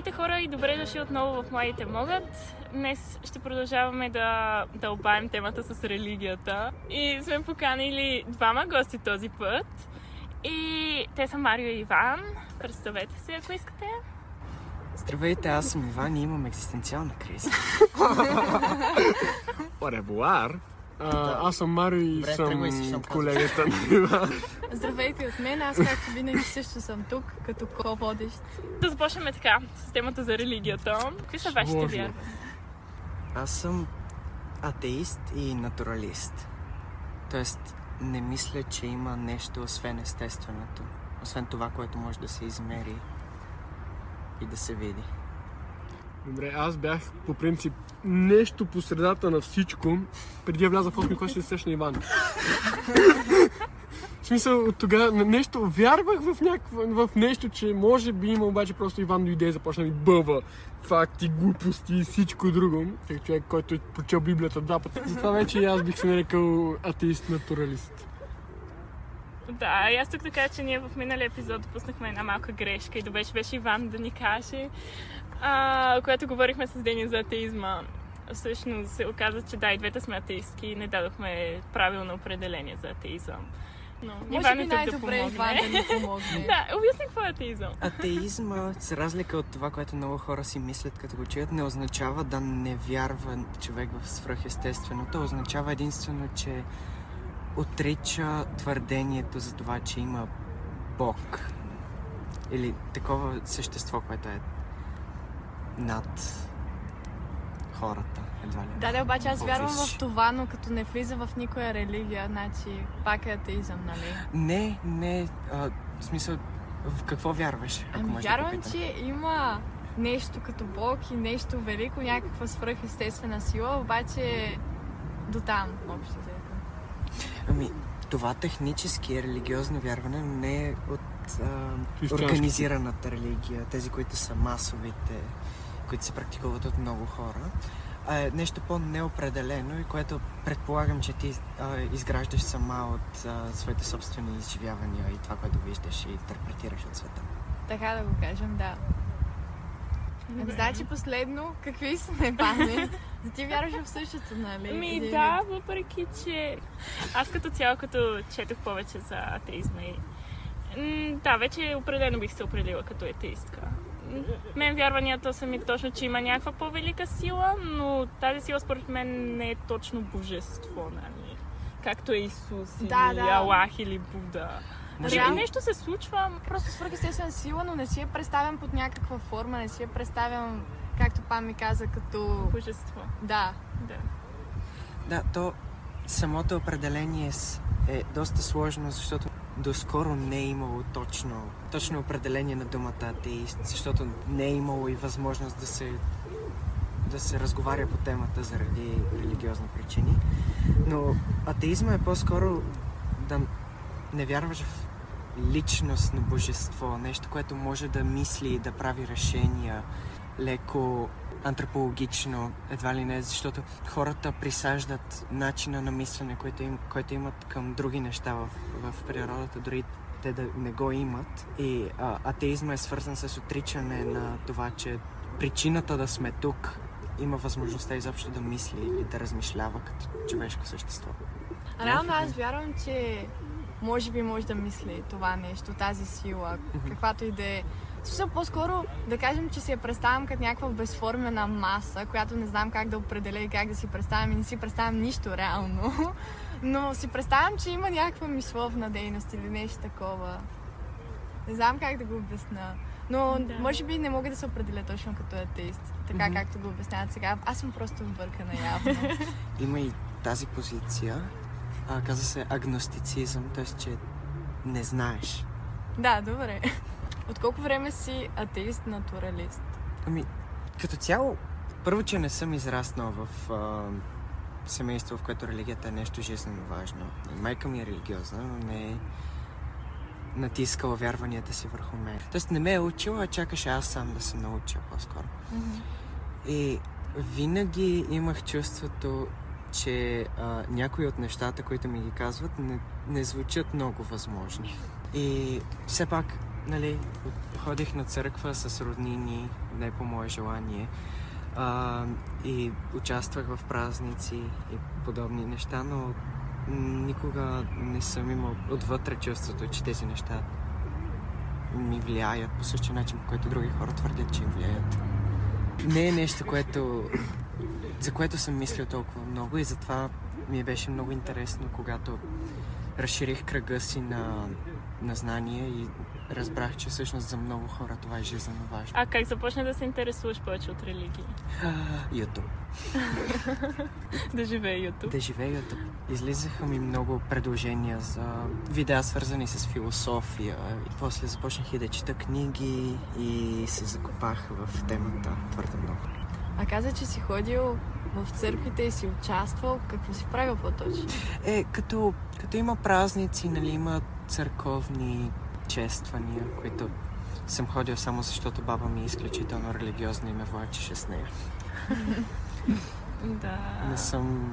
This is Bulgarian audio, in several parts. Здравейте хора и добре дошли отново в Младите могат. Днес ще продължаваме да дълбаем темата с религията. И сме поканили двама гости този път. И те са Марио и Иван. Представете се, ако искате. Здравейте, аз съм Иван и имам екзистенциална криза. Оревуар! Аз съм Марио и съм колегата на Иван. Здравейте от мен, аз както винаги също съм тук, като ко-водещ. Да започнем така, с темата за религията. Какви са вашите вярвания? Аз съм атеист и натуралист. Тоест, не мисля, че има нещо освен естественото. Освен това, което може да се измери и да се види. Добре, аз бях по принцип нещо по средата на всичко, преди да вляза в 8-ми клас ще се срещна Иван. В смисъл, от тогава нещо, вярвах в нещо, че може би има, обаче просто Иван дойде и започна ми бъва факти, глупости и всичко друго. Как човек, който е прочел Библията два пъти. Затова вече и аз бих се нарекал атеист-натуралист. Да, и аз тук да кажа, че ние в миналия епизод допуснахме една малка грешка и добре беше Иван да ни каже, когато говорихме с Дени за атеизма. Всъщност се оказа, че да, и двете сме атеистки и не дадохме правилно определение за атеизъм. Но може би най-добре Иван да ни помогне. Да, обясни какво е атеизъм. Атеизма, с разлика от това, което много хора си мислят като го чуят, не означава да не вярва човек в свръхестественото. Означава единствено, че отрича твърдението за това, че има Бог или такова същество, което е над хората, едва ли. Да, обаче аз вярвам в това, но като не влиза в никоя религия, значи пак е атеизъм, нали? Не, в смисъл, в какво вярваш? Вярвам, че има нещо като Бог и нещо велико, някаква свръхестествена сила, обаче до там, въобще. Ами, това технически религиозно вярване не е от организираната религия, тези, които са масовите, които се практикуват от много хора, е нещо по-неопределено и което предполагам, че ти изграждаш сама от своите собствени изживявания и това, което виждаш и интерпретираш от света. Така да го кажем, да. Значи последно, какви са небани? За ти вярваш в същото, нали? Ми да, въпреки че аз като цяло, като четох повече за атеизма и да, вече определено бих се определила като атеистка. Мен вярванията са ми точно, че има някаква по-велика сила, но тази сила според мен не е точно божество, нали? Както е Исус или Аллах или Буда. Нещо се случва, просто свръхестествена сила, но не си я представям под някаква форма, не си я представям, както Пам ми каза, като божество. Да, то самото определение е доста сложно, защото доскоро не е имало точно определение на думата атеист, защото не е имало и възможност да се разговаря по темата заради религиозни причини. Но атеизма е по-скоро да не вярваш в личностно божество, нещо, което може да мисли и да прави решения леко антропологично, едва ли не, защото хората присаждат начина на мислене, който имат към други неща в природата, дори те да не го имат. И атеизма е свързан с отричане на това, че причината да сме тук има възможността изобщо да мисли или да размишлява като човешко същество. Реално аз вярвам, че може би може да мисли това нещо, тази сила, каквато и да е. Също по-скоро да кажем, че си я представям като някаква безформена маса, която не знам как да определя и как да си представям и не си представям нищо реално, но си представям, че има някаква мисловна дейност или нещо такова. Не знам как да го обясна, но може би не мога да се определя точно като атеист, така както го обясняват сега. Аз съм просто объркана явно. Има и тази позиция. Казва се агностицизъм, т.е. че не знаеш. Да, добре. От колко време си атеист-натуралист? Ами, като цяло, първо, че не съм израснал в семейство, в което религията е нещо жизненно важно. Майка ми е религиозна, но не е натискала вярванията си върху мен. Тоест не ме е учила, а чакаше аз сам да се науча по-скоро. И винаги имах чувството, че някои от нещата, които ми ги казват, не звучат много възможни. И все пак нали, ходих на църква с роднини, не по мое желание, и участвах в празници и подобни неща, но никога не съм имал отвътре чувството, че тези неща ми влияят по същия начин, по който други хора твърдят, че им влияят. Не е нещо, за което съм мислил толкова много и затова ми беше много интересно, когато разширих кръга си на знания и разбрах, че всъщност за много хора това е жизненно важно. А как започна да се интересуваш повече от религии? YouTube. Да живее YouTube. Да живее YouTube. Излизаха ми много предложения за видеа, свързани с философия. И после започнах и да чета книги и се закопах в темата твърде много. А каза, че си ходил в църквите и си участвал. Какво си правил по-точно? Като има празници, нали, има църковни чествания, които съм ходил само защото баба ми е изключително религиозна и ме влачеше с нея. Да. Не съм,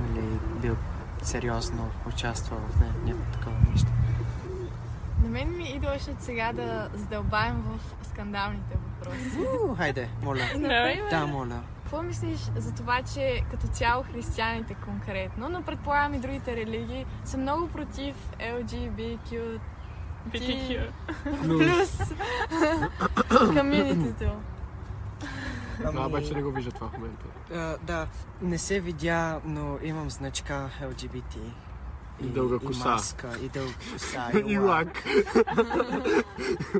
нали, бил сериозно участвал в някакво такова нещо. На мен ми идваше сега да задълбаем в скандалните въпроси. Хайде, моля. Да, моля. Какво мислиш за това, че като цяло християните конкретно, но предполагам и другите религии, са много против LGBTQ плюс комьюнитито? Това обаче не го вижда това в момента. Да, не се видя, но имам значка LGBT. И дълга коса. И маска, и дълга коса, и лак.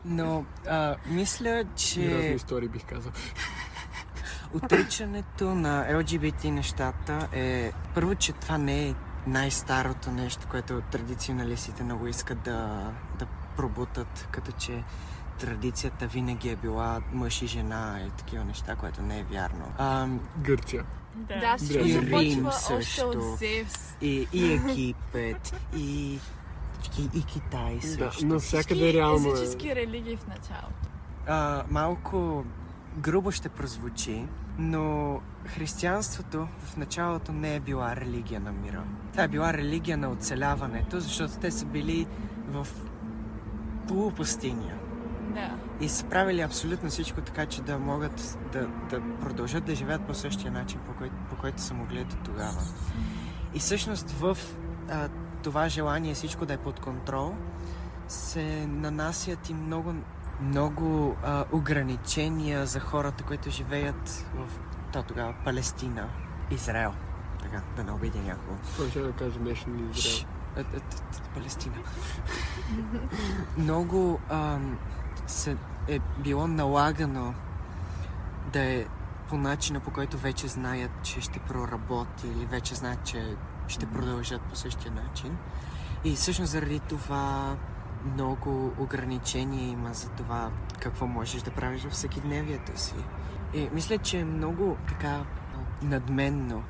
Но мисля, че... И разни истории бих казал. Отричането на LGBT нещата е... Първо, че това не е най-старото нещо, което традиционалистите много искат да пробутат, като че традицията винаги е била мъж и жена и такива неща, което не е вярно. Гърция. Да, всичко започва още от Зевс. И Египет, и Китай също. Да, навсякъде реално е. Езически религии в началото. Малко грубо ще прозвучи, но християнството в началото не е била религия на мира. Тя е била религия на оцеляването, защото те са били в полупустиня. Да. И са правили абсолютно всичко така, че да могат да продължат да живеят по същия начин, по който са могли до тогава. И всъщност в това желание всичко да е под контрол се нанасят и много, много ограничения за хората, които живеят в тогава Палестина, Израел. Така, да не обидя някого. Той ще да кажа нещо на Израел. Палестина. Много се е било налагано да е по начина, по който вече знаят, че ще проработи или вече знаят, че ще продължат по същия начин. И всъщност заради това много ограничения има за това какво можеш да правиш във всекидневието си. И мисля, че е много така надменно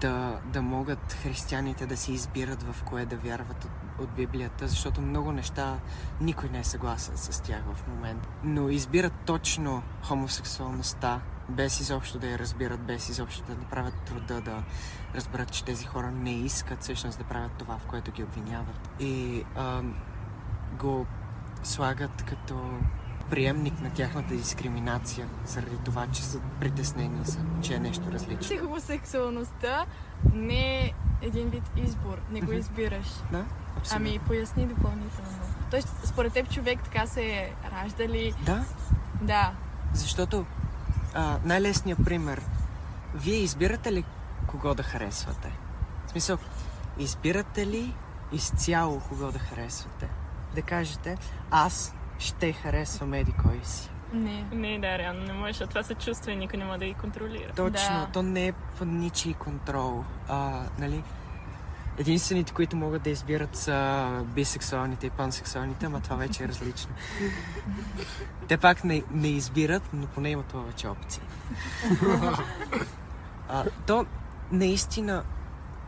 да могат християните да си избират в кое да вярват от Библията, защото много неща никой не е съгласен с тях в момента. Но избират точно хомосексуалността, без изобщо да я разбират, без изобщо да направят труда да разберат, че тези хора не искат всъщност да правят това, в което ги обвиняват. И го слагат като приемник на тяхната дискриминация заради това, че са притеснени, че е нещо различно. Хомосексуалността не е един вид избор, не го избираш. Да, абсолютно. Ами поясни допълнително. Тоест, според теб човек така се е раждали... Да. Да. Защото най-лесният пример, вие избирате ли кого да харесвате? В смисъл, избирате ли изцяло кого да харесвате? Да кажете, аз ще харесвам еди кой си. Не, да, реално не можеш. А това се чувства и никой не може да ги контролира. Точно, да. То не е под ничий контрол. Нали? Единствените, които могат да избират, са бисексуалните и пансексуалните, ама това вече е различно. Те пак не избират, но поне имат повече опции. То наистина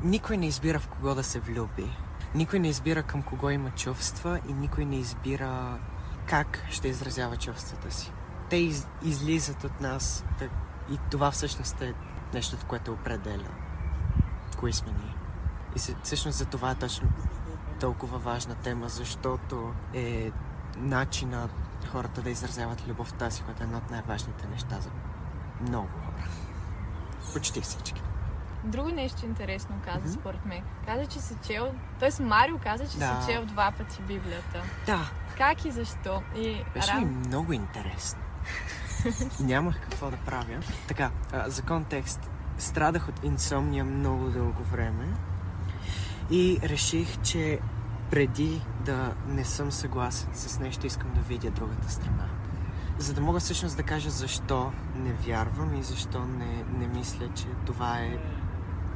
никой не избира в кого да се влюби. Никой не избира към кого има чувства и никой не избира как ще изразява чувствата си. Те излизат от нас и това всъщност е нещото, което определя кои сме ние. И всъщност за това е точно толкова важна тема, защото е начин на хората да изразяват любовта си, което е едно от най-важните неща за много хора. Почти всички. Друго нещо интересно каза, според мен. Каза, че си чел... Тоест Марио каза, че си чел 2 пъти Библията. Да. Как и защо? И... Беше ми много интересно. Нямах какво да правя. Така, за контекст. Страдах от инсомния много дълго време и реших, че преди да не съм съгласен с нещо, искам да видя другата страна. За да мога всъщност да кажа защо не вярвам и защо не мисля, че това е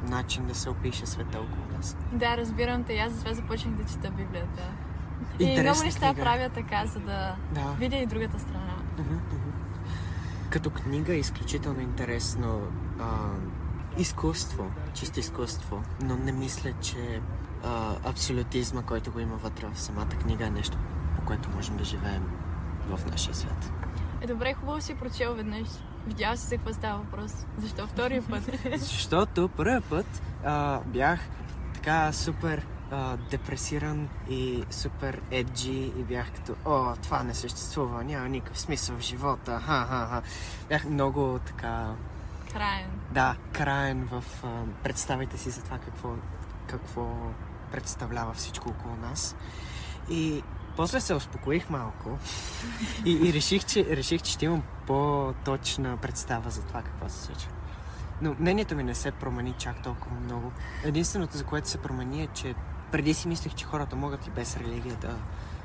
начин да се опише света около нас. Да, разбирам те. Аз за това започнах да чета Библията. Интересна и много неща правя така, за да видя и другата страна. Като книга е изключително интересно изкуство, чисто изкуство, но не мисля, че абсолютизма, който го има вътре в самата книга, е нещо, по което можем да живеем в нашия свят. Е, добре, хубаво си прочел веднъж. Видял си за какво става въпрос. Защо втория път? Защото първия път бях така супер депресиран и супер еджи и бях като това не съществува, няма никакъв смисъл в живота. Бях много така... Краен. Да, краен в представите си за това какво представлява всичко около нас. И после се успокоих малко и реших, че ще имам по-точна представа за това какво се случва. Но мнението ми не се промени чак толкова много. Единственото, за което се промени, е, че преди си мислех, че хората могат и без религия да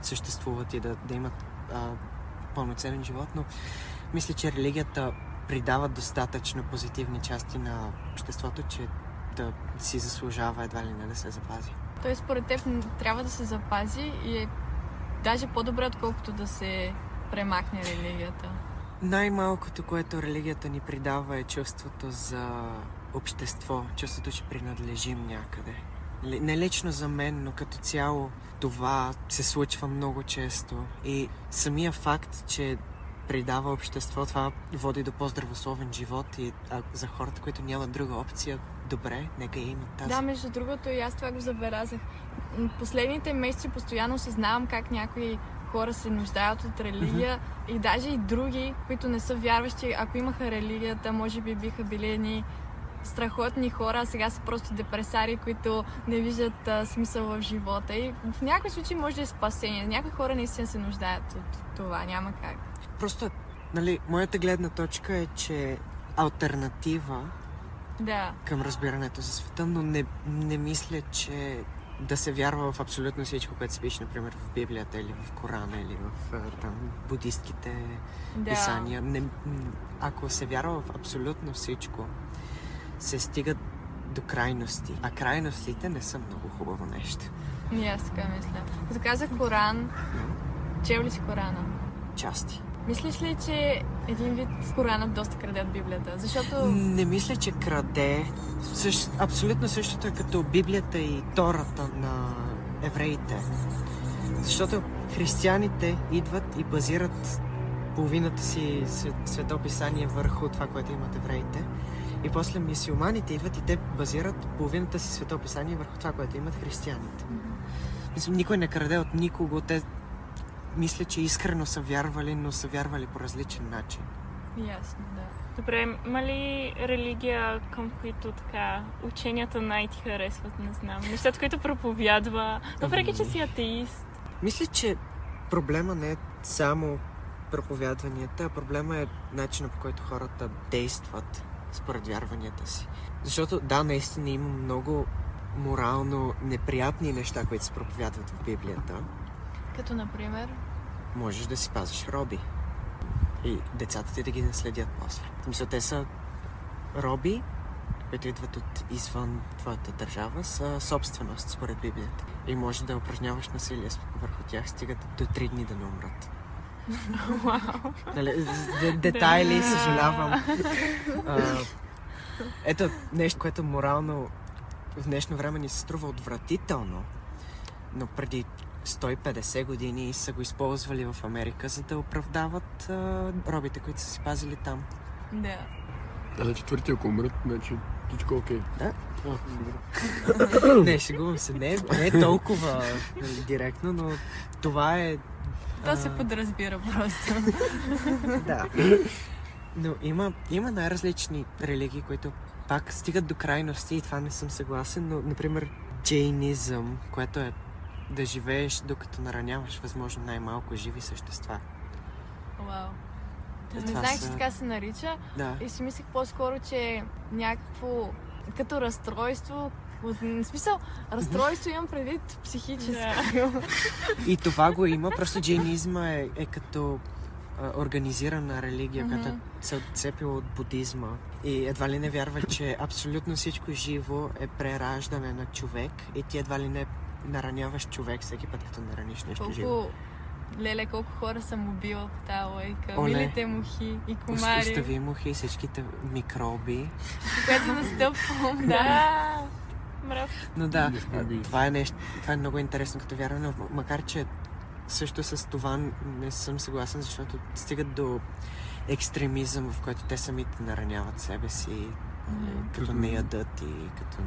съществуват и да имат пълноценен живот, но мисля, че религията придава достатъчно позитивни части на обществото, че да си заслужава едва ли не да се запази. Тоест, според теб трябва да се запази и е даже по-добре, отколкото да се премахне религията. Най-малкото, което религията ни придава, е чувството за общество, чувството, че принадлежим някъде. Не лично за мен, но като цяло това се случва много често. И самия факт, че придава общество, това води до по-здравословен живот и за хората, които нямат друга опция, добре, нека я имат тази. Да, между другото и аз това го забелязах. Последните месеци постоянно съзнавам как някои хора се нуждаят от религия и даже и други, които не са вярващи, ако имаха религията, може би биха били едни страхотни хора, а сега са просто депресари, които не виждат смисъл в живота. И в някакъв случай може да е спасение. Някои хора наистина се нуждаят от това, няма как. Просто, нали, моята гледна точка е, че алтернатива към разбирането за света, но не мисля, че да се вярва в абсолютно всичко, което се пише, например, в Библията или в Корана, или в будистките писания. Не, ако се вярва в абсолютно всичко, се стига до крайности. А крайностите не са много хубаво нещо. И аз така мисля. Като казах Коран, чел ли си Корана? Части. Мислиш ли, че един вид Коранът доста краде от Библията? Защото... Не мисля, че краде. Абсолютно същото е като Библията и Тората на евреите. Защото християните идват и базират половината си светописание върху това, което имат евреите. И после мюсюлманите идват и те базират половината си светописание върху това, което имат християните. Мисля, никой не краде от никого. Те мисля, че искрено са вярвали, но са вярвали по различен начин. Ясно, да. Добре, има ли религия, към които така ученията най-ти харесват, не знам, нещата, които проповядва, въпреки че си атеист? Мисля, че проблема не е само проповядванията, а проблема е начина, по който хората действат според вярванията си. Защото да, наистина има много морално неприятни неща, които се проповядват в Библията. Като, например? Можеш да си пазиш роби. И децата ти да ги наследят после. Мисля, те са роби, които идват от извън твоята държава, са собственост според Библията. И можеш да упражняваш насилие върху тях, стигат до 3 дни да не умрат. Вау! Детайли, съжалявам. Ето нещо, което морално в днешно време ни се струва отвратително, но преди 150 години са го използвали в Америка, за да оправдават робите, които са си пазили там. Да. А, четвърти, ако умрат, значи всичко окей. Да? Не, шегувам се. Не е толкова директно, но това е То се подразбира просто. Да. Но има най-различни религии, които пак стигат до крайности и това не съм съгласен, но, например, джейнизъм, което е да живееш докато нараняваш възможно най-малко живи същества. Вау. Да, не знаех, че така се нарича, да. И си мислих по-скоро, че е някакво като разстройство. В смисъл, разстройство имам предвид психическо. Yeah. И това го има, просто джейнизма е като организирана религия, която се отцепила от будизма. И едва ли не вярва, че абсолютно всичко живо е прераждане на човек и ти едва ли не нараняваш човек всеки път, като нараниш нещо живо. Леле, колко хора съм убила по тази лойка. Милите мухи и комари. Остави мухи и всичките микроби. Което настъпвам, да. Мръв. Но да, това е много интересно като вярване, макар че също с това не съм съгласен, защото стигат до екстремизъм, в който те самите нараняват себе си, като не ядат и като...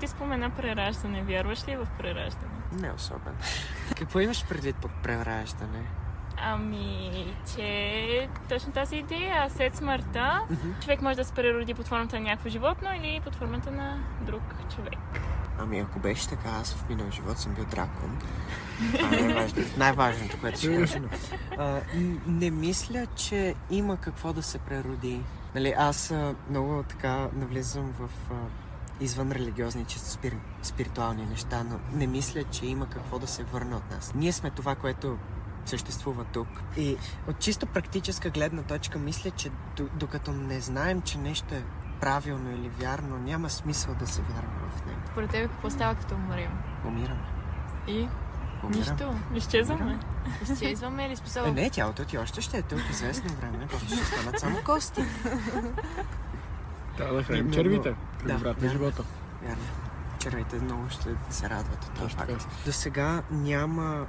Ти спомена прераждане. Вярваш ли в прераждане? Не особено. Какво имаш предвид под прераждане? Ами, че точно тази идея, след смъртта, човек може да се прероди под формата на някакво животно или под формата на друг човек. Ами, ако беше така, аз в минал живот съм бил дракон. Най-важното, което ще кажа. Не мисля, че има какво да се прероди. Нали, аз много така навлизам в... извън религиозни, чисто спиритуални неща, но не мисля, че има какво да се върне от нас. Ние сме това, което съществува тук. И от чисто практическа гледна точка мисля, че докато не знаем, че нещо е правилно или вярно, няма смисъл да се вярва в него. Поред тебе какво става като умрем? Умираме. И? Нищо. Изчезваме. Изчезваме или способно? Не, тялото ти още ще е тук известно време, просто ще станат само кости. Да, да храним червите. Преврат на живота. Вярно. Червите много ще се радват от този факт. До сега няма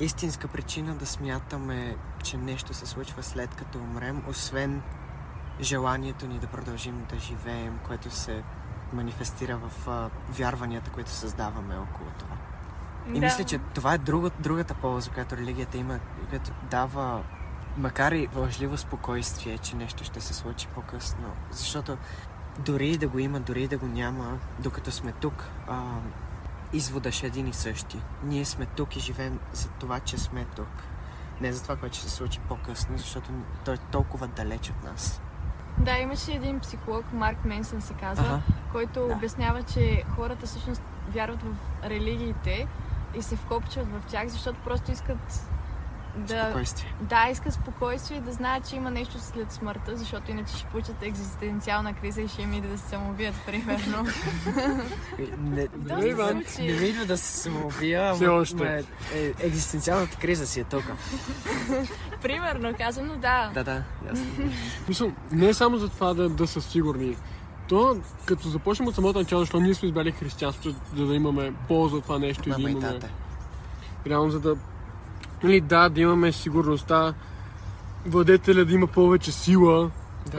истинска причина да смятаме, че нещо се случва след като умрем, освен желанието ни да продължим да живеем, което се манифестира в вярванията, които създаваме около това. Да. И мисля, че това е другата полза, която религията има, която дава макар и вължливо спокойствие, че нещо ще се случи по-късно. Защото дори да го има, дори да го няма, докато сме тук, изводаш един и същи. Ние сме тук и живеем за това, че сме тук. Не за това, което ще се случи по-късно, защото той е толкова далеч от нас. Да, имаше един психолог, Марк Менсен се казва, който обяснява, че хората всъщност вярват в религиите и се вкопчват в тях, защото просто искат... искат спокойствие и да знаят, че има нещо след смъртта, защото иначе ще получат екзистенциална криза и ще им иде да се самоубият, примерно. Не ми идва да се самоубия, екзистенциалната криза си е тока. Примерно, казано, да. Да, ясно. Мисля, не е само за това да са сигурни. То, като започнем от самото начало, защото ние сме избрали християнството, за да имаме полза от това нещо и да имаме... Реално, за да... Нали, да имаме сигурността, владетеля да има повече сила,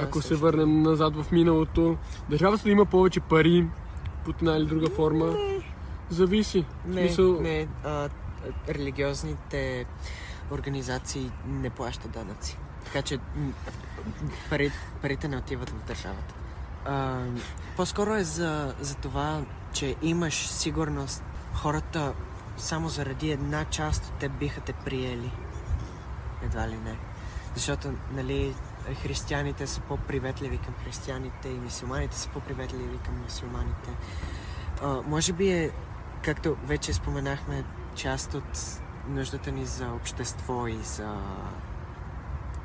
ако се върнем назад в миналото. Държавата да има повече пари, по една или друга форма. Зависи. Религиозните организации не плащат данъци. Така че парите не отиват в държавата. По-скоро е за това, че имаш сигурност, хората само заради една част от те биха те приели. Едва ли не. Защото, нали, християните са по-приветливи към християните и мюсюлманите са по-приветливи към мюсюлманите. Може би е, както вече споменахме, част от нуждата ни за общество и за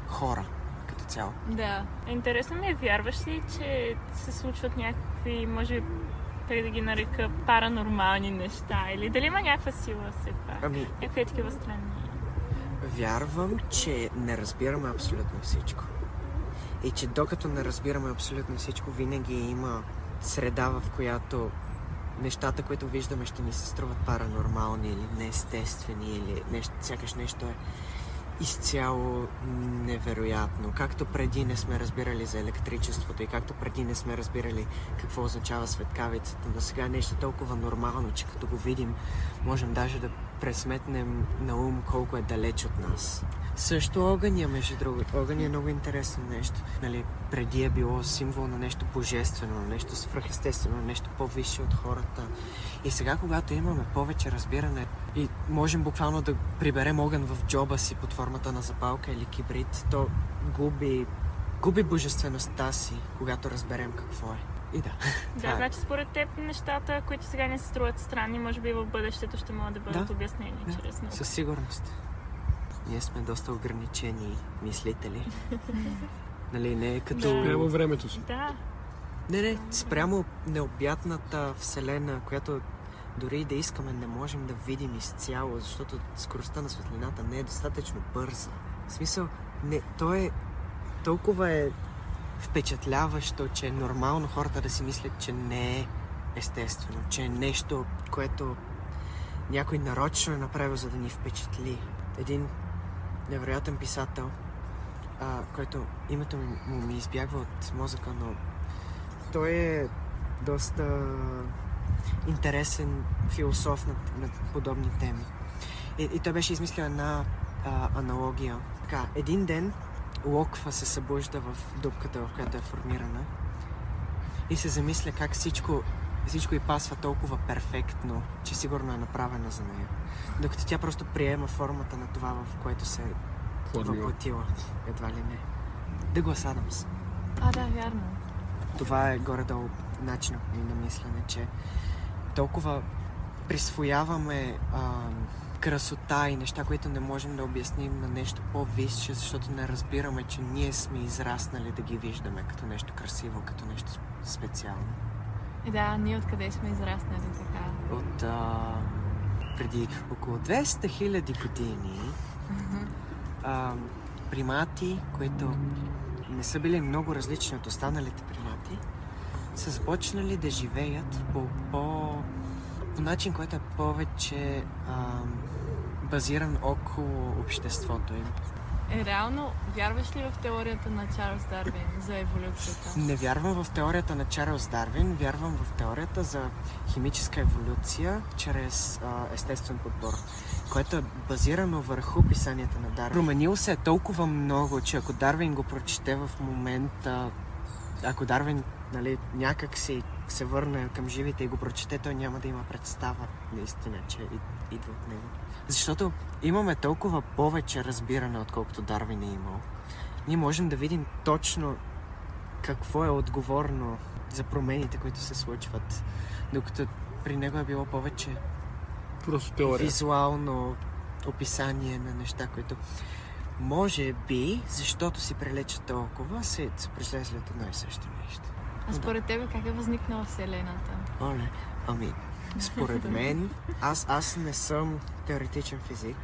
хора като цяло. Да. Интересно ми е, вярваш ли, че се случват някакви, може как да ги нарека, паранормални неща или дали има някаква сила все пак? Някакви такива страни? Вярвам, че не разбираме абсолютно всичко. И че докато не разбираме абсолютно всичко, винаги има среда, в която нещата, които виждаме, ще ни се струват паранормални или неестествени или сякаш нещо е изцяло невероятно. Както преди не сме разбирали за електричеството и както преди не сме разбирали какво означава светкавицата, но сега нещо толкова нормално, че като го видим, можем даже да пресметнем на ум колко е далеч от нас. Също огъня, между другото. Огъня е много интересно нещо. Нали, преди е било символ на нещо божествено, на нещо свръхестествено, на нещо по-висше от хората. И сега, когато имаме повече разбиране и можем буквално да приберем огън в джоба си под формата на запалка или кибрид, то губи божествеността си, когато разберем какво е. И да. Да, значи според теб нещата, които сега не се струват странни, може би в бъдещето ще могат да бъдат обяснени чрез наука. Със сигурност. Ние сме доста ограничени мислители. Нали, не е като... Спрямо времето си. Да. Не, спрямо необятната вселена, която дори и да искаме, не можем да видим изцяло, защото скоростта на светлината не е достатъчно бърза. В смисъл, то е... Толкова е впечатляващо, че е нормално хората да си мислят, че не е естествено, че е нещо, което някой нарочно е направил, за да ни впечатли. Един невероятен писател, който името му ми избягва от мозъка, но той е доста интересен философ на подобни теми. И той беше измислил една аналогия. Така, един ден локва се събужда в дупката, в която е формирана, и се замисля как всичко й пасва толкова перфектно, че сигурно е направена за нея. Докато тя просто приема формата на това, в което се е въплатила. Едва ли не. Дъглас Адамс. Да, вярно. Това е горе-долу начинът ми на мислене, че толкова присвояваме красота и неща, които не можем да обясним, на нещо по-висше, защото не разбираме, че ние сме израснали да ги виждаме като нещо красиво, като нещо специално. Да, ние откъде сме израснали така? От преди около 200 хиляди години примати, които не са били много различни от останалите примати, са започнали да живеят по начин, който е повече базиран около обществото им. Реално, вярваш ли в теорията на Чарлс Дарвин за еволюцията? Не вярвам в теорията на Чарлс Дарвин, вярвам в теорията за химическа еволюция чрез естествен подбор, което е базирано върху писанията на Дарвин. Променил се е толкова много, че ако Дарвин го прочете в момента, ако Дарвин някак си се върне към живите и го прочете, той няма да има представа наистина, че идва от него. Защото имаме толкова повече разбиране, отколкото Дарвин е имал. Ние можем да видим точно какво е отговорно за промените, които се случват, докато при него е било повече визуално описание на неща, които може би, защото си прилечат толкова, се преслезли от едно и също нещо. А според тебе как е възникнала Вселената? Според мен, аз не съм теоретичен физик.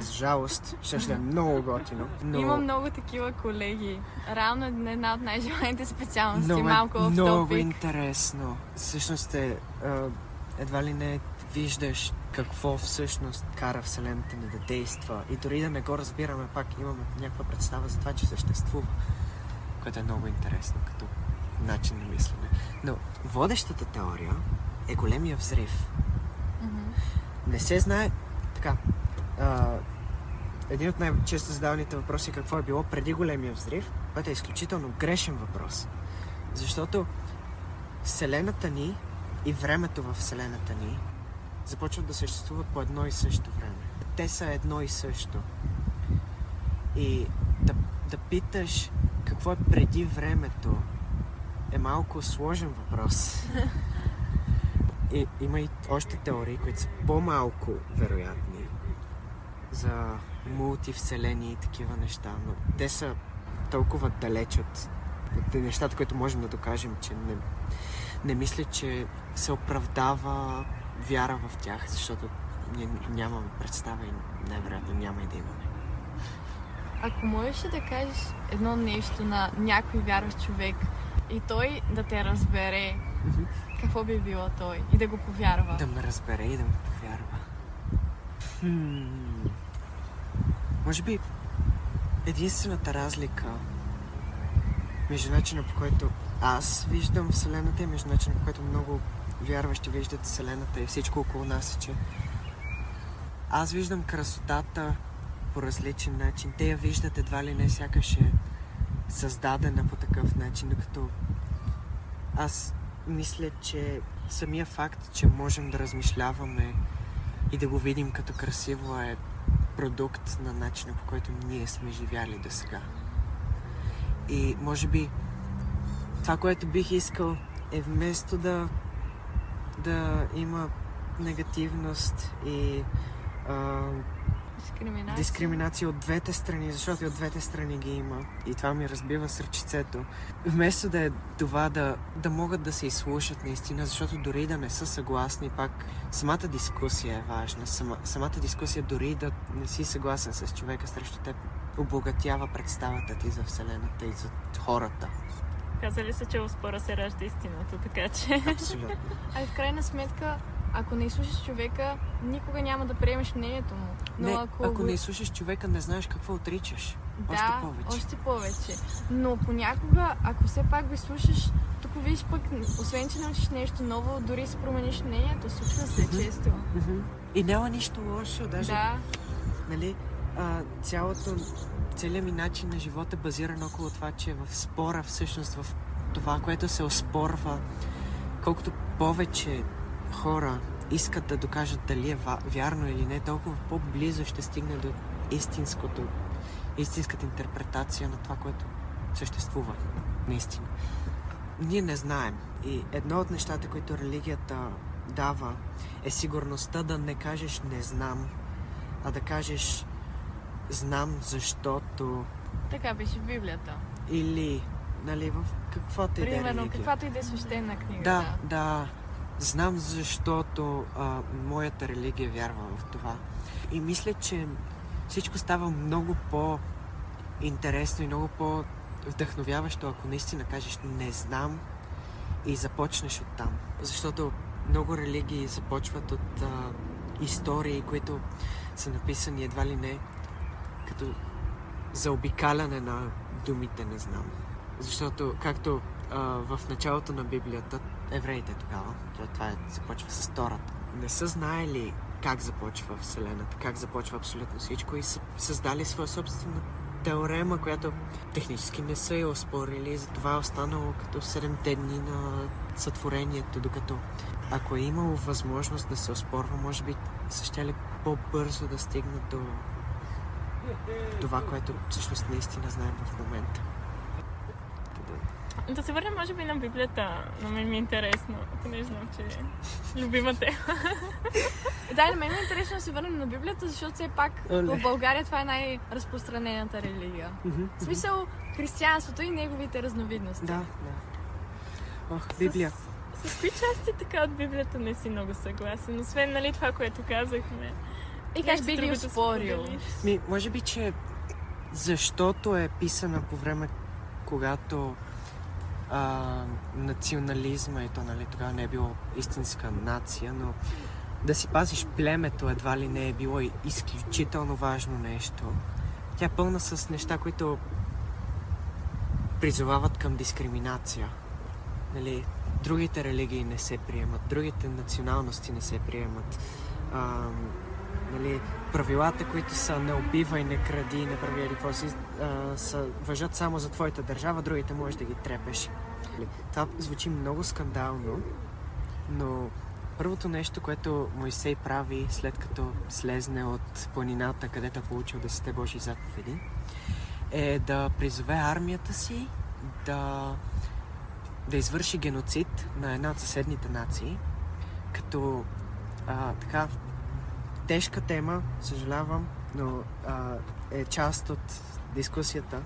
За жалост, ще е много готино. Но... Има много такива колеги. Равно е една от най-желаните специалности. Но, малко в топик. Много интересно. Всъщност едва ли не виждаш какво всъщност кара Вселената ни да действа. И дори да не го разбираме, пак имаме някаква представа за това, че съществува. Което е много интересно като начин на мислене. Но водещата теория е големия взрив. Не се знае... Така, един от най-често задаваните въпроси е какво е било преди големия взрив, което е изключително грешен въпрос. Защото Вселената ни и времето във Вселената ни започват да съществуват по едно и също време. Те са едно и също. И да питаш какво е преди времето е малко сложен въпрос. И има и още теории, които са по-малко вероятни за мултивселени и такива неща, но те са толкова далеч от нещата, които можем да докажем, че не мисля, че се оправдава вяра в тях, защото ние нямаме представа и най-вероятно няма и да имаме. Ако можеш да кажеш едно нещо на някой вярващ човек и той да те разбере, какво би било той и да го повярва? Да ме разбере и да ме повярва. Може би единствената разлика между начина, по който аз виждам Вселената и между начина, по който много вярващи виждат Вселената и всичко около нас е, че аз виждам красотата по различен начин. Те я виждат едва ли не сякаш е създадена по такъв начин, докато аз мисля, че самия факт, че можем да размишляваме и да го видим като красиво е продукт на начина, по който ние сме живяли до сега. И може би това, което бих искал е вместо да има негативност и дискриминация от двете страни, защото и от двете страни ги има. И това ми разбива сърчицето. Вместо да е това да могат да се изслушат наистина, защото дори да не са съгласни, пак самата дискусия е важна. Самата дискусия, дори да не си съгласен с човека срещу теб, обогатява представата ти за Вселената и за хората. Казали се, че в спора се ражда истината, така че... Абсолютно. А в крайна сметка, ако не слушаш човека, никога няма да приемеш мнението му. Но не, ако не слушаш човека, не знаеш какво отричаш. Да, още повече. Но понякога, ако все пак го слушаш, тук виж пък, освен че научиш нещо ново, дори си промениш мнението, случва се често. И няма нищо лошо, даже... Да. Нали, целият ми начин на живота е базиран около това, че в спора, всъщност в това, което се оспорва, колкото повече хора искат да докажат дали е вярно или не, толкова по-близо ще стигне до истинската интерпретация на това, което съществува наистина. Ние не знаем. И едно от нещата, които религията дава, е сигурността да не кажеш не знам, а да кажеш знам, защото... Така беше в Библията. Или, нали, в каквото и да е религия. Примерно, каквато и да е свещена книга. Да. Знам, защото моята религия вярва в това. И мисля, че всичко става много по-интересно и много по-вдъхновяващо, ако наистина кажеш не знам и започнеш от там. Защото много религии започват от истории, които са написани едва ли не като заобикаляне на думите не знам. Защото, както в началото на Библията, евреите тогава, това започва с Тората, не са знаели как започва Вселената, как започва абсолютно всичко и са създали своя собствена теорема, която технически не са я оспорили, затова е останало като 7-те дни на сътворението, докато ако е имало възможност да се оспорва, може би са щели по-бързо да стигнат до това, което всъщност наистина знаем в момента. Да се върнем, може би, на Библията. На мен ми е интересно, понеже знам, че е любима тема. Да, на мен ми е интересно да се върнем на Библията, защото все пак в България това е най-разпространената религия. В смисъл, християнството и неговите разновидности. Да. Ох, Библия. С кои части така от Библията не си много съгласен? Освен, нали, това, което казахме. И как би ги спорил? Може би, че защото е писана по време, когато национализма и то, нали, тогава не е било истинска нация, но да си пазиш племето едва ли не е било изключително важно нещо. Тя е пълна с неща, които призовават към дискриминация. Нали, другите религии не се приемат, другите националности не се приемат. Нали, правилата, които са не убивай, не кради, не прави какво си, въжат само за твоята държава, другите можеш да ги трепеш. Това звучи много скандално, но първото нещо, което Мойсей прави след като слезне от планината, където е получил 10 Божии заповеди, е да призове армията си да извърши геноцид на една от съседните нации, като така тежка тема, съжалявам, но е част от дискусията.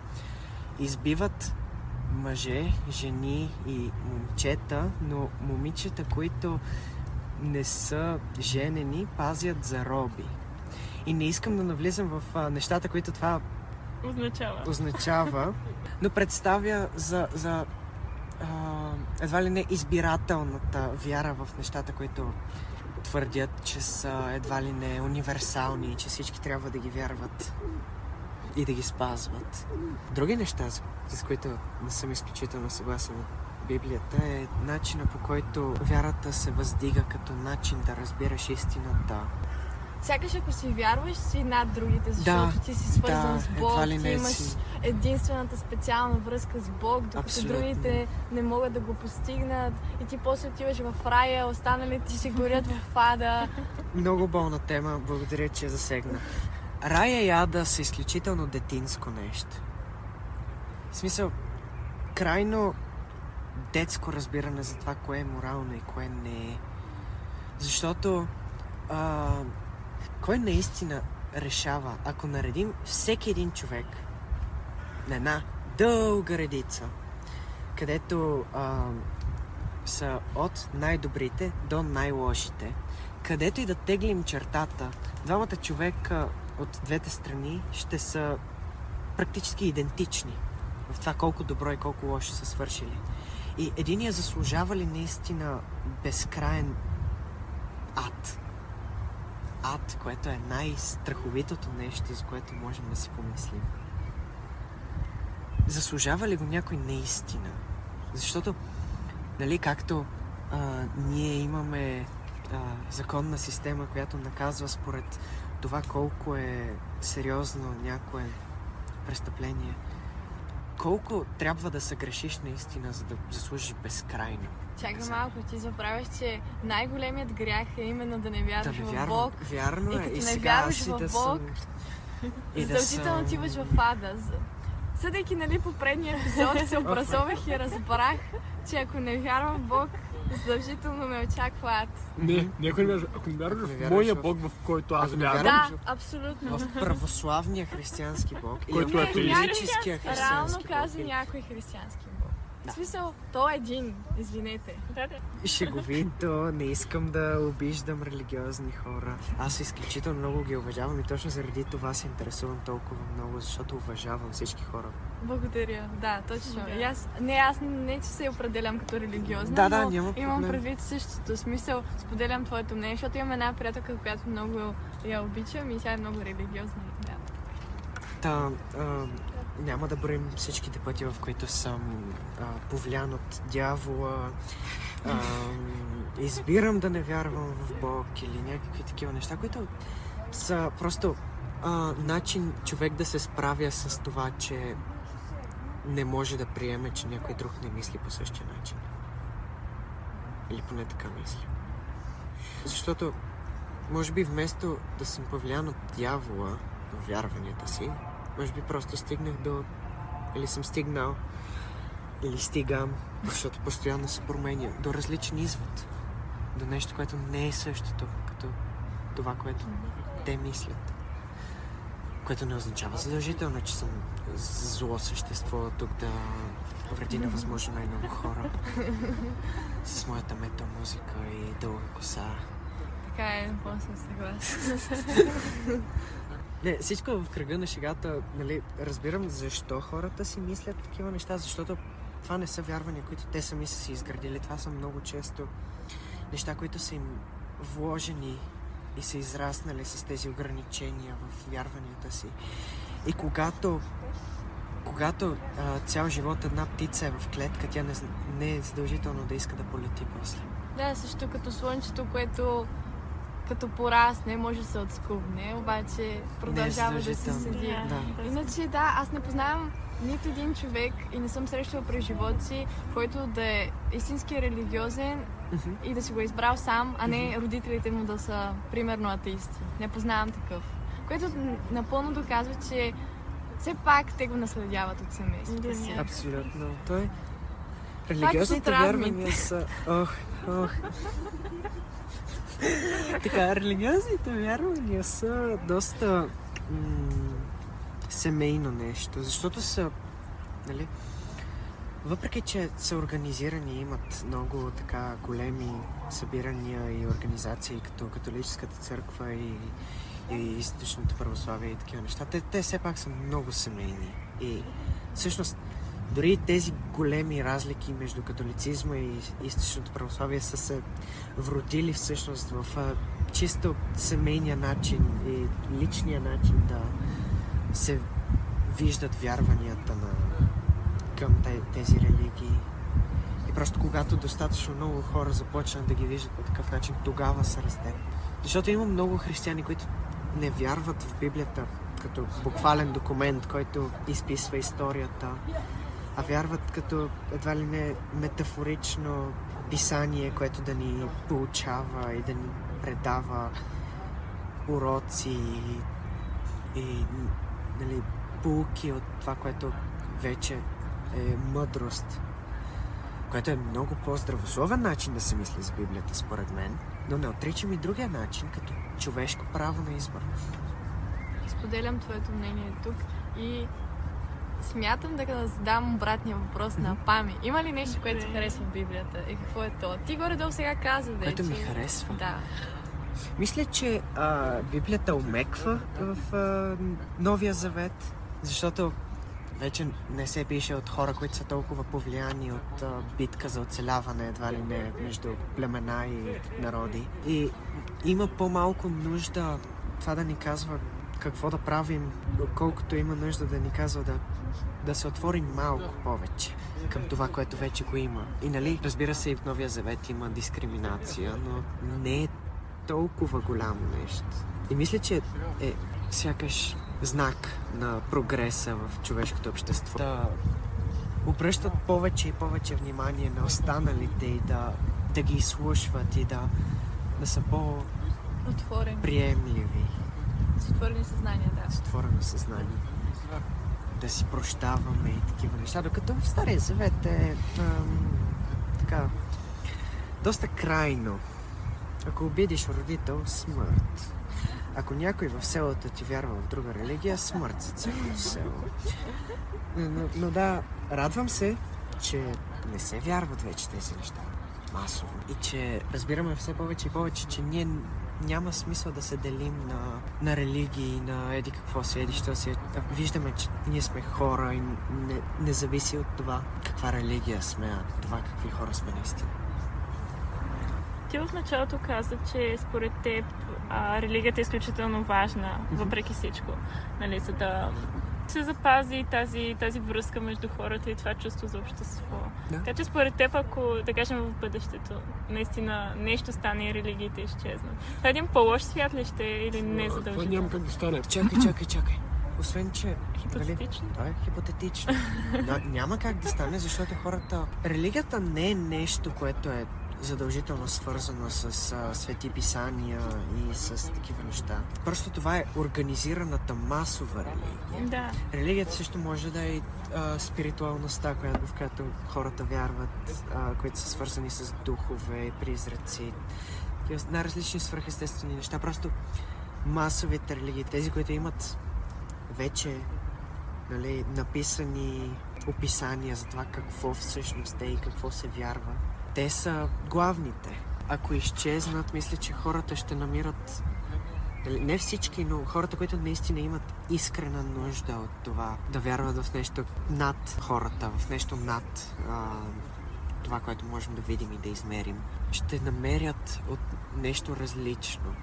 Избиват мъже, жени и момчета, но момичета, които не са женени, пазят за роби. И не искам да навлизам в нещата, които това означава, но представя за едва ли не избирателната вяра в нещата, които твърдят, че са едва ли не универсални и че всички трябва да ги вярват. и да ги спазват. Други неща, с които не съм изключително съгласен от Библията, е начина, по който вярата се въздига като начин да разбираш истината. Сякаш ако си вярваш, си над другите, защото ти си свързан с Бог, ти имаш единствената специална връзка с Бог, докато другите не могат да го постигнат и ти после отиваш в рая, останалите си горят в ада. Много болна тема, благодаря, че я засегна. Рая и ада са изключително детинско нещо. В смисъл, крайно детско разбиране за това, кое е морално и кое не е. Защото кой наистина решава, ако наредим всеки един човек на една дълга редица, където са от най-добрите до най-лошите, където и да теглим чертата, двамата човека от двете страни ще са практически идентични в това колко добро и колко лошо са свършили. И единия заслужава ли наистина безкраен ад? Ад, което е най-страховитото нещо, за което можем да си помислим. Заслужава ли го някой наистина? Защото, нали, както ние имаме законна система, която наказва според това колко е сериозно някое престъпление, колко трябва да съгрешиш наистина, за да заслужиш безкрайно. Чакай малко, ти забравяш, че най-големият грях е именно да не вярваш в Бог. Вярно е. И не вярваш в Бог, задължително отиваш в ада. Съдейки, нали, по предния епизод, се образовах и разбрах, че ако не вярвам в Бог, задължително ме очаква ад. Не, някой не вярваш. Ако не вярваш в моя Бог, в който аз вярвам. Да, абсолютно. В православния християнски Бог. Който е теистическия християнски Бог. Реално каза някой християнски Бог. В смисъл, той е един, извинете. Шеговито, не искам да обиждам религиозни хора. Аз изключително много ги уважавам и точно заради това се интересувам толкова много, защото уважавам всички хора. Благодаря, да, точно. Да. Аз не че се определям като религиозна, но няма имам предвид същото. Смисъл, споделям твоето мнение, защото имам една приятелка, която много я обичам и тя е много религиозна. Да. Няма да броим всичките пъти, в които съм повлиян от дявола, избирам да не вярвам в Бог или някакви такива неща, които са просто начин човек да се справя с това, че не може да приеме, че някой друг не мисли по същия начин. Или поне така мисля. Защото, може би вместо да съм повлиян от дявола в вярванията си, може би просто стигнах до... Или съм стигнал, или стигам, защото постоянно се променя, до различен извод. До нещо, което не е същото, като това, което те мислят. Което не означава задължително, че съм зло същество тук да вреди на възможно най-много хора. С моята метал-музика и дълга коса. Така е, напълно съм съгласна. Не, всичко в кръга на шегата, нали, разбирам защо хората си мислят такива неща, защото това не са вярвания, които те сами са си изградили. Това са много често неща, които са им вложени и са израснали с тези ограничения в вярванията си. И когато цял живот една птица е в клетка, тя не е задължително да иска да полети после. Да, също като слънчето, което... като порасне, може да се отскубне, обаче продължава да се седи. Да. Иначе да, аз не познавам нито един човек и не съм срещала през живота си, който да е истински религиозен и да си го избрал сам, а не родителите му да са примерно атеисти. Не познавам такъв. Което напълно доказва, че все пак те го наследяват от семейството си. Абсолютно. Той религиозните вярвания са... Така, религиозните вярвания са доста семейно нещо, защото са, нали, въпреки че са организирани, имат много така големи събирания и организации, като Католическата църква и Източното православие и такива неща, те все пак са много семейни. И всъщност дори тези големи разлики между католицизма и източното православие са се вродили всъщност в чисто семейния начин и личния начин да се виждат вярванията към тези религии. И просто когато достатъчно много хора започнат да ги виждат по такъв начин, тогава се расте. Защото има много християни, които не вярват в Библията като буквален документ, който изписва историята, а вярват като едва ли не метафорично писание, което да ни поучава и да ни предава уроци и нали, поуки от това, което вече е мъдрост, което е много по-здравословен начин да се мисли с Библията, според мен, но не отричам и другия начин, като човешко право на избор. Споделям твоето мнение тук и смятам да задам обратния въпрос на Пами. Има ли нещо, което ти харесва в Библията и какво е то? Ти горе-долу сега каза, да е, което ми харесва? Да. Мисля, че Библията умеква в Новия Завет, защото вече не се пише от хора, които са толкова повлияни от битка за оцеляване, едва ли не, между племена и народи. И има по-малко нужда това да ни казва какво да правим, колкото има нужда да ни казва да се отвори малко повече към това, което вече го има. И нали, разбира се, и в Новия Завет има дискриминация, но не е толкова голямо нещо. И мисля, че е сякаш знак на прогреса в човешкото общество. Да обръщат повече и повече внимание на останалите и да ги изслушват и да са по-приемливи. С отворено съзнание, да. С отворено съзнание. Да си прощаваме и такива неща. Докато в Стария Завет е така доста крайно. Ако обидиш родител, смърт. Ако някой в селото ти вярва в друга религия, смърт за цялото село. Но да, радвам се, че не се вярват вече тези неща масово. И че разбираме все повече и повече, че ние няма смисъл да се делим на религии, на еди какво си, еди що си. Виждаме, че ние сме хора и не зависи от това каква религия сме, а това какви хора сме наистина. Ти в началото каза, че според теб религията е изключително важна, въпреки всичко, нали, за да се запази тази връзка между хората и това чувство за общество. Да. Така че според теб, ако, да кажем, в бъдещето наистина нещо стане и религиите изчезнат, това един по-лош свят ли ще е или не задължително? Това няма как да стане. Чакай. Освен, че... Хипотетично. Нали, да, хипотетично. Няма как да стане, защото хората... Религията не е нещо, което е задължително свързано с свети писания и с такива неща. Просто това е организираната масова религия. Да. Религията също може да е спиритуалността, в която хората вярват, които са свързани с духове, призраци, на различни свръхестествени неща. Просто масовите религии, тези, които имат вече нали, написани описания за това какво всъщност е и какво се вярва. Те са главните. Ако изчезнат, мисля, че хората ще намират, не всички, но хората, които наистина имат искрена нужда от това, да вярват в нещо над хората, в нещо над това, което можем да видим и да измерим, ще намерят от нещо различно.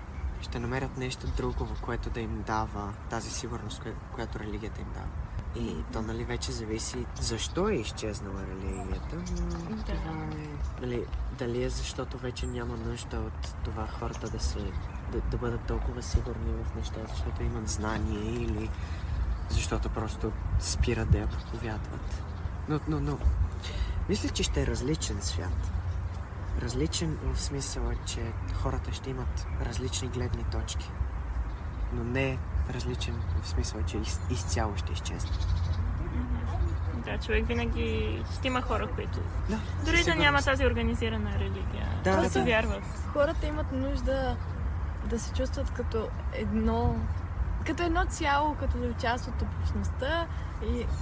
Ще намерят нещо друго, което да им дава тази сигурност, която религията им дава. И то, нали, вече зависи защо е изчезнала религията. Нали, дали е защото вече няма нужда от това хората да бъдат толкова сигурни в неща, защото имат знание или защото просто спират да я проповядват. Но мисля, че ще е различен свят. Различен в смисъл, че хората ще имат различни гледни точки. Но не различен в смисъл, че изцяло ще изчезне. Да, човек винаги ще има хора, които... Да, дори да няма тази организирана религия. Да, да се вярват. Хората имат нужда да се чувстват като едно цяло, като част от общността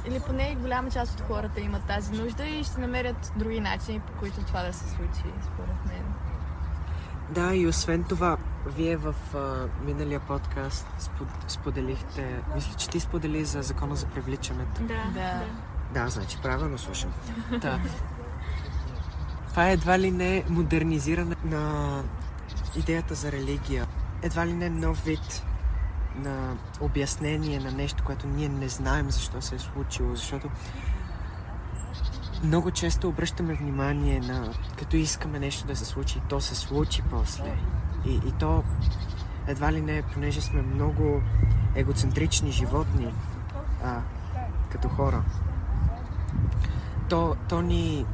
или поне голяма част от хората имат тази нужда и ще намерят други начини, по които това да се случи, според мен. Да, и освен това, вие в миналия подкаст споделихте... Мисля, че ти сподели за закона за привличането. Да. Да, значи правилно слушам. Да. Това е едва ли не модернизиране на идеята за религия. Едва ли не нов вид на обяснение на нещо, което ние не знаем защо се е случило, защото много често обръщаме внимание на като искаме нещо да се случи, то се случи после. И то едва ли не, понеже сме много егоцентрични животни като хора, то ни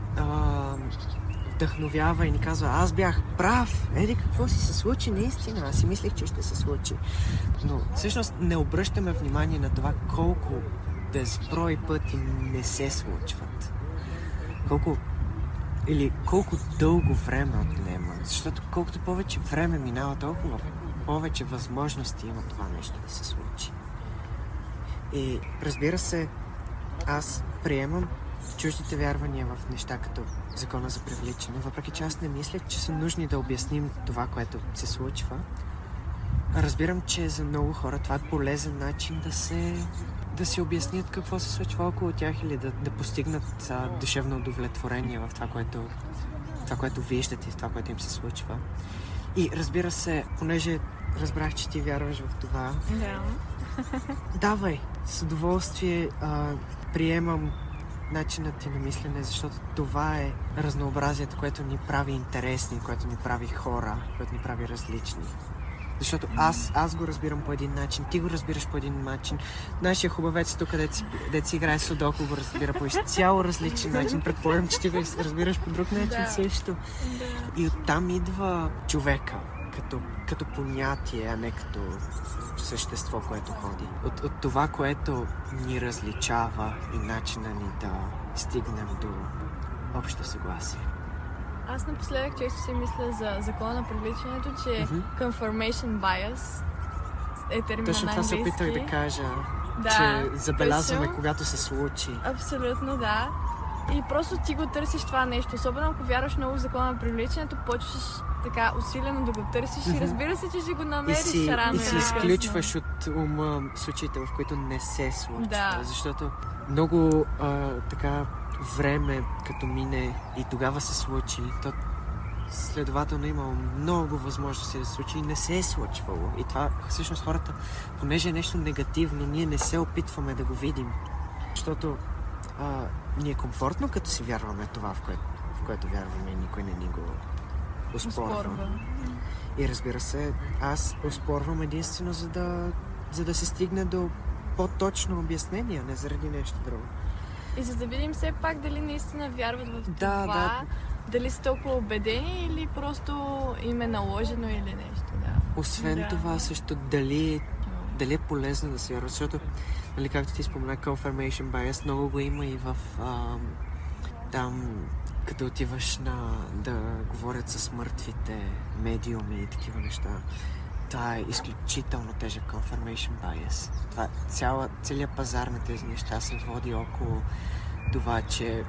вдъхновява и ни казва: аз бях прав, еди какво си се случи наистина, аз си мислех, че ще се случи. Но всъщност не обръщаме внимание на това колко безброй пъти не се случват. Колко дълго време отнема, защото колкото повече време минава, толкова повече възможности има това нещо да се случи. И разбира се, аз приемам чуждите вярвания в неща като закона за привличане, въпреки че аз не мисля, че са нужни да обясним това, което се случва. Разбирам, че за много хора това е полезен начин да си обяснят какво се случва около тях или да постигнат душевно удовлетворение в това, което виждат и това, което им се случва. И разбира се, понеже разбрах, че ти вярваш в това, да. Давай, с удоволствие приемам начинът ти на мислене, защото това е разнообразието, което ни прави интересни, което ни прави хора, което ни прави различни. Защото аз го разбирам по един начин, ти го разбираш по един начин. Нашия хубавец тук, дето си играе судоко, го разбира по изцяло различен начин. Предполагам, че ти го разбираш по друг начин също. И оттам идва човека като понятие, а не като същество, което ходи. От това, което ни различава и начина ни да стигнем до общо съгласие. Аз напоследък често си мисля за закона на привличането, че confirmation bias е термин на английски. Точно това се опитах да кажа, че забелязваме когато се случи. Абсолютно, да. И просто ти го търсиш това нещо. Особено ако вярваш много в закона на привличането, почваш така усилено да го търсиш и разбира се, че ще го намериш рано. И си изключваш от ума случаите, в които не се случва. Да. Защото много време като мине и тогава се случи, то следователно имало много възможности да се случи и не се е случвало. И това всъщност хората, понеже е нещо негативно, ние не се опитваме да го видим, защото ни е комфортно като си вярваме това, в което вярваме, никой не ни го оспорва. И разбира се, аз оспорвам единствено за да се стигне до по-точно обяснение, не заради нещо друго. И за да видим все пак дали наистина вярват в това, дали са толкова убедени или просто им е наложено или нещо. Да. Освен това също дали е полезно да се вярват, защото, както ти спомена, confirmation bias много го има и в там, като отиваш да говорят с мъртвите, медиуми и такива неща. Това е изключително тежък confirmation bias. Това, целият пазар на тези неща се води около това, че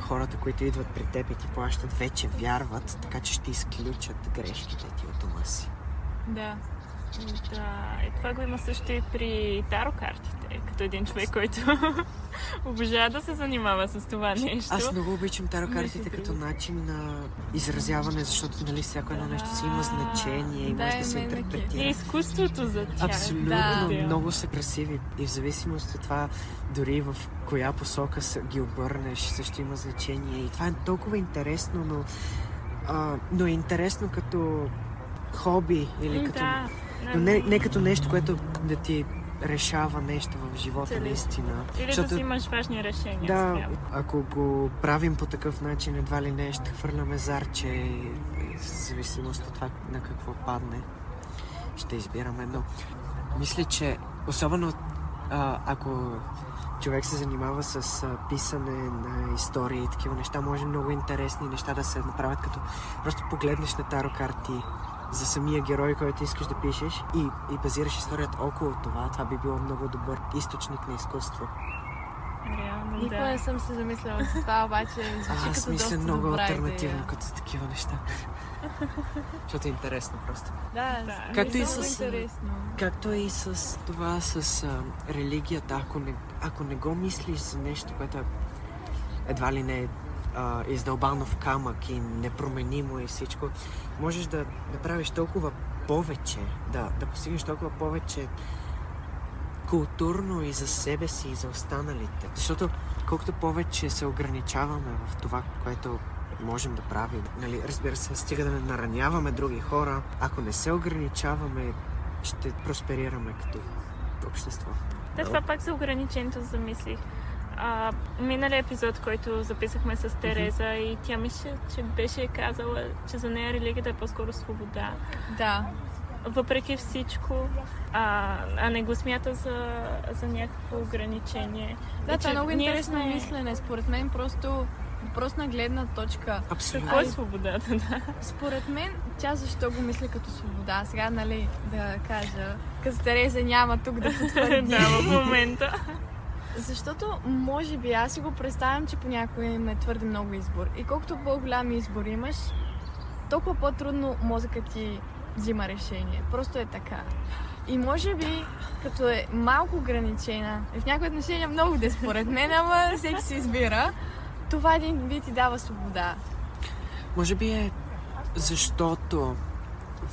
хората, които идват при теб и ти плащат, вече вярват, така че ще изключат грешките ти от ума си. Да. И това го има също и при таро-картите, като един човек, който обожава да се занимава с това нещо. Аз много обичам таро-картите като начин на изразяване, защото нали всяко едно нещо си има значение и може да се интерпретира. И изкуството за тях. Абсолютно, много са красиви и в зависимост от това, дори в коя посока ги обърнеш, също има значение. И това е толкова интересно, но е интересно като хоби или като... Но не като нещо, което да ти решава нещо в живота, наистина. Или защото, да си имаш важни решения. Да, ако го правим по такъв начин, едва ли не ще хвърляме зарче и в зависимост от това на какво падне, ще избираме. Но мисля, че особено ако човек се занимава с писане на истории и такива неща, може много интересни неща да се направят, като просто погледнеш на таро карти за самия герой, който искаш да пишеш и базираш историята около това. Това би било много добър източник на изкуство. Реално, никога не съм се замисляла с това, обаче аз мисля много алтернативно като такива неща. Защото е интересно просто. Както и с това, с религията. Ако не го мислиш за нещо, което едва ли не е издълбано в камък и непроменимо и всичко, можеш да направиш толкова повече, да постигнеш толкова повече културно и за себе си, и за останалите. Защото колкото повече се ограничаваме в това, което можем да правим, нали, разбира се, стига да не нараняваме други хора, ако не се ограничаваме, ще просперираме като общество. Да, това пак за ограничението замислих. Миналия епизод, който записахме с Тереза, и тя мисля, че беше казала, че за нея религията е по-скоро свобода. Да. Въпреки всичко, а не го смята за някакво ограничение. Да, това е много интересно мислене. Според мен просто въпрос на гледна точка. Абсолютно. Какво е свободата, да? Според мен, тя защо го мисля като свобода? Сега, нали, да кажа, като Тереза няма тук да потвърди. Да, в момента. Защото, може би, аз си го представям, че понякога има твърде много избор. И колкото по-голям избор имаш, толкова по-трудно мозъкът ти взима решение. Просто е така. И може би, като е малко ограничена, в някои отношения много де според мен, ама всеки си избира, това един би ти дава свобода. Може би е защото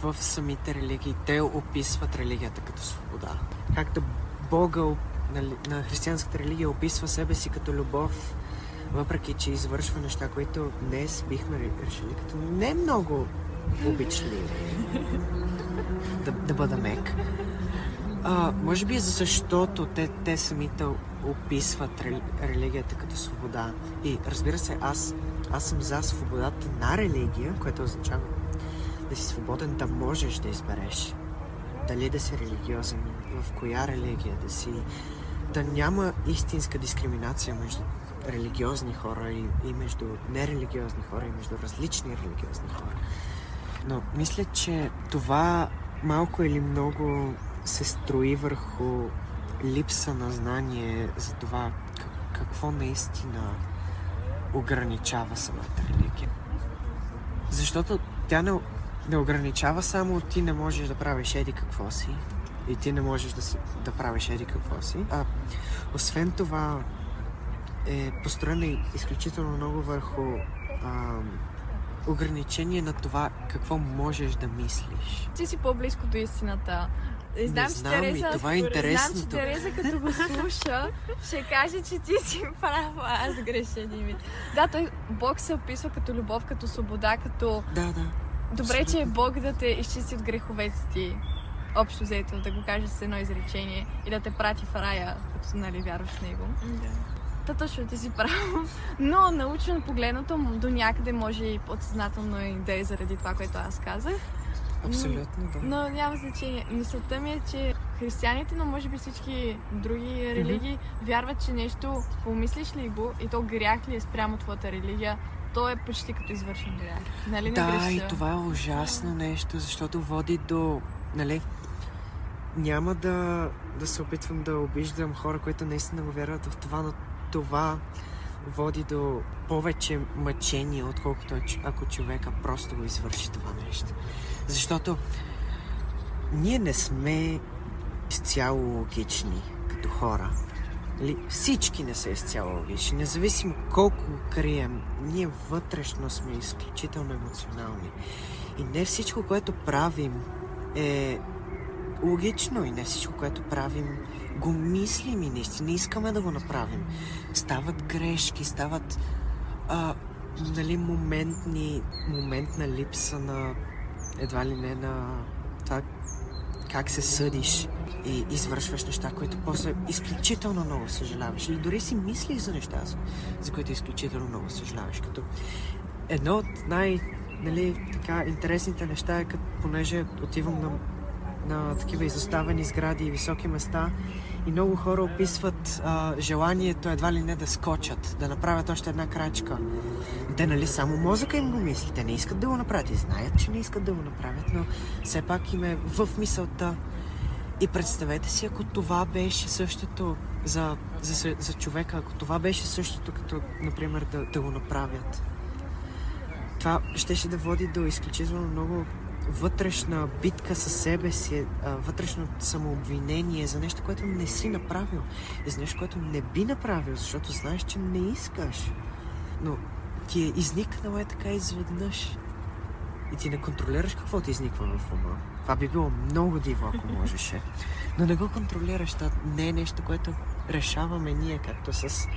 в самите религии те описват религията като свобода. Както Бога на християнската религия описва себе си като любов, въпреки че извършва неща, които днес бихме решили като не много обичливи. Да бъда мек. Може би защото те самите описват религията като свобода. И разбира се, аз съм за свободата на религия, което означава да си свободен, да можеш да избереш дали да си религиозен, в коя религия да си, да няма истинска дискриминация между религиозни хора и между нерелигиозни хора, и между различни религиозни хора. Но мисля, че това малко или много се строи върху липса на знание за това какво наистина ограничава самата религия. Защото тя не ограничава само ти не можеш да правиш еди какво си и ти не можеш да правиш еди какво си. Освен това е построена изключително много върху ограничение на това какво можеш да мислиш. Ти си по-близко до истината. Знам, че Тереза като го слуша, ще каже, че ти си права, аз греша, Дими. Да, той Бог се описва като любов, като свобода, като... Да. Добре, че е Бог да те изчисти от греховете ти. Общо взето, да го кажеш с едно изречение и да те прати в рая, като нали вярваш в него. Да. Та точно ти си права. Но научно погледнато до някъде може и подсъзнателно и да е заради това, което аз казах. Абсолютно, да. Но няма значение. Мисълта ми е, че християните, но може би всички други религии вярват, че нещо помислиш ли го и то грях ли е спрямо твоята религия, то е почти като извършен грях. Нали, да, и това е ужасно нещо, защото води до... Нали, няма да се опитвам да обиждам хора, които наистина го вярват в това, но това води до повече мъчение, отколкото ако човека просто го извърши това нещо. Защото ние не сме изцяло логични като хора. Всички не са изцяло логични, независимо колко крием, ние вътрешно сме изключително емоционални. И не всичко, което правим е логично, и не всичко, което правим го мислим и наистина искаме да го направим. Стават грешки, стават моментна липса на едва ли не на това как се съдиш и извършваш неща, които после изключително много съжаляваш. Или дори си мислиш за неща, за които изключително много съжаляваш. Като едно от така интересните неща е, като понеже отивам на такива изоставени сгради и високи места, и много хора описват желанието едва ли не да скочат, да направят още една крачка. Те само мозъка им го мисли, те не искат да го направят и знаят, че не искат да го направят, но все пак им е в мисълта. И представете си, ако това беше същото за човека, ако това беше същото, като, например, да го направят. Това ще да води до изключително много вътрешна битка със себе си, вътрешно самообвинение за нещо, което не си направил и за нещо, което не би направил, защото знаеш, че не искаш. Но ти е изникнало така изведнъж и ти не контролираш какво ти изниква в ума. Това би било много диво, ако можеше. Но да го контролираш, това не е нещо, което решаваме ние, както с...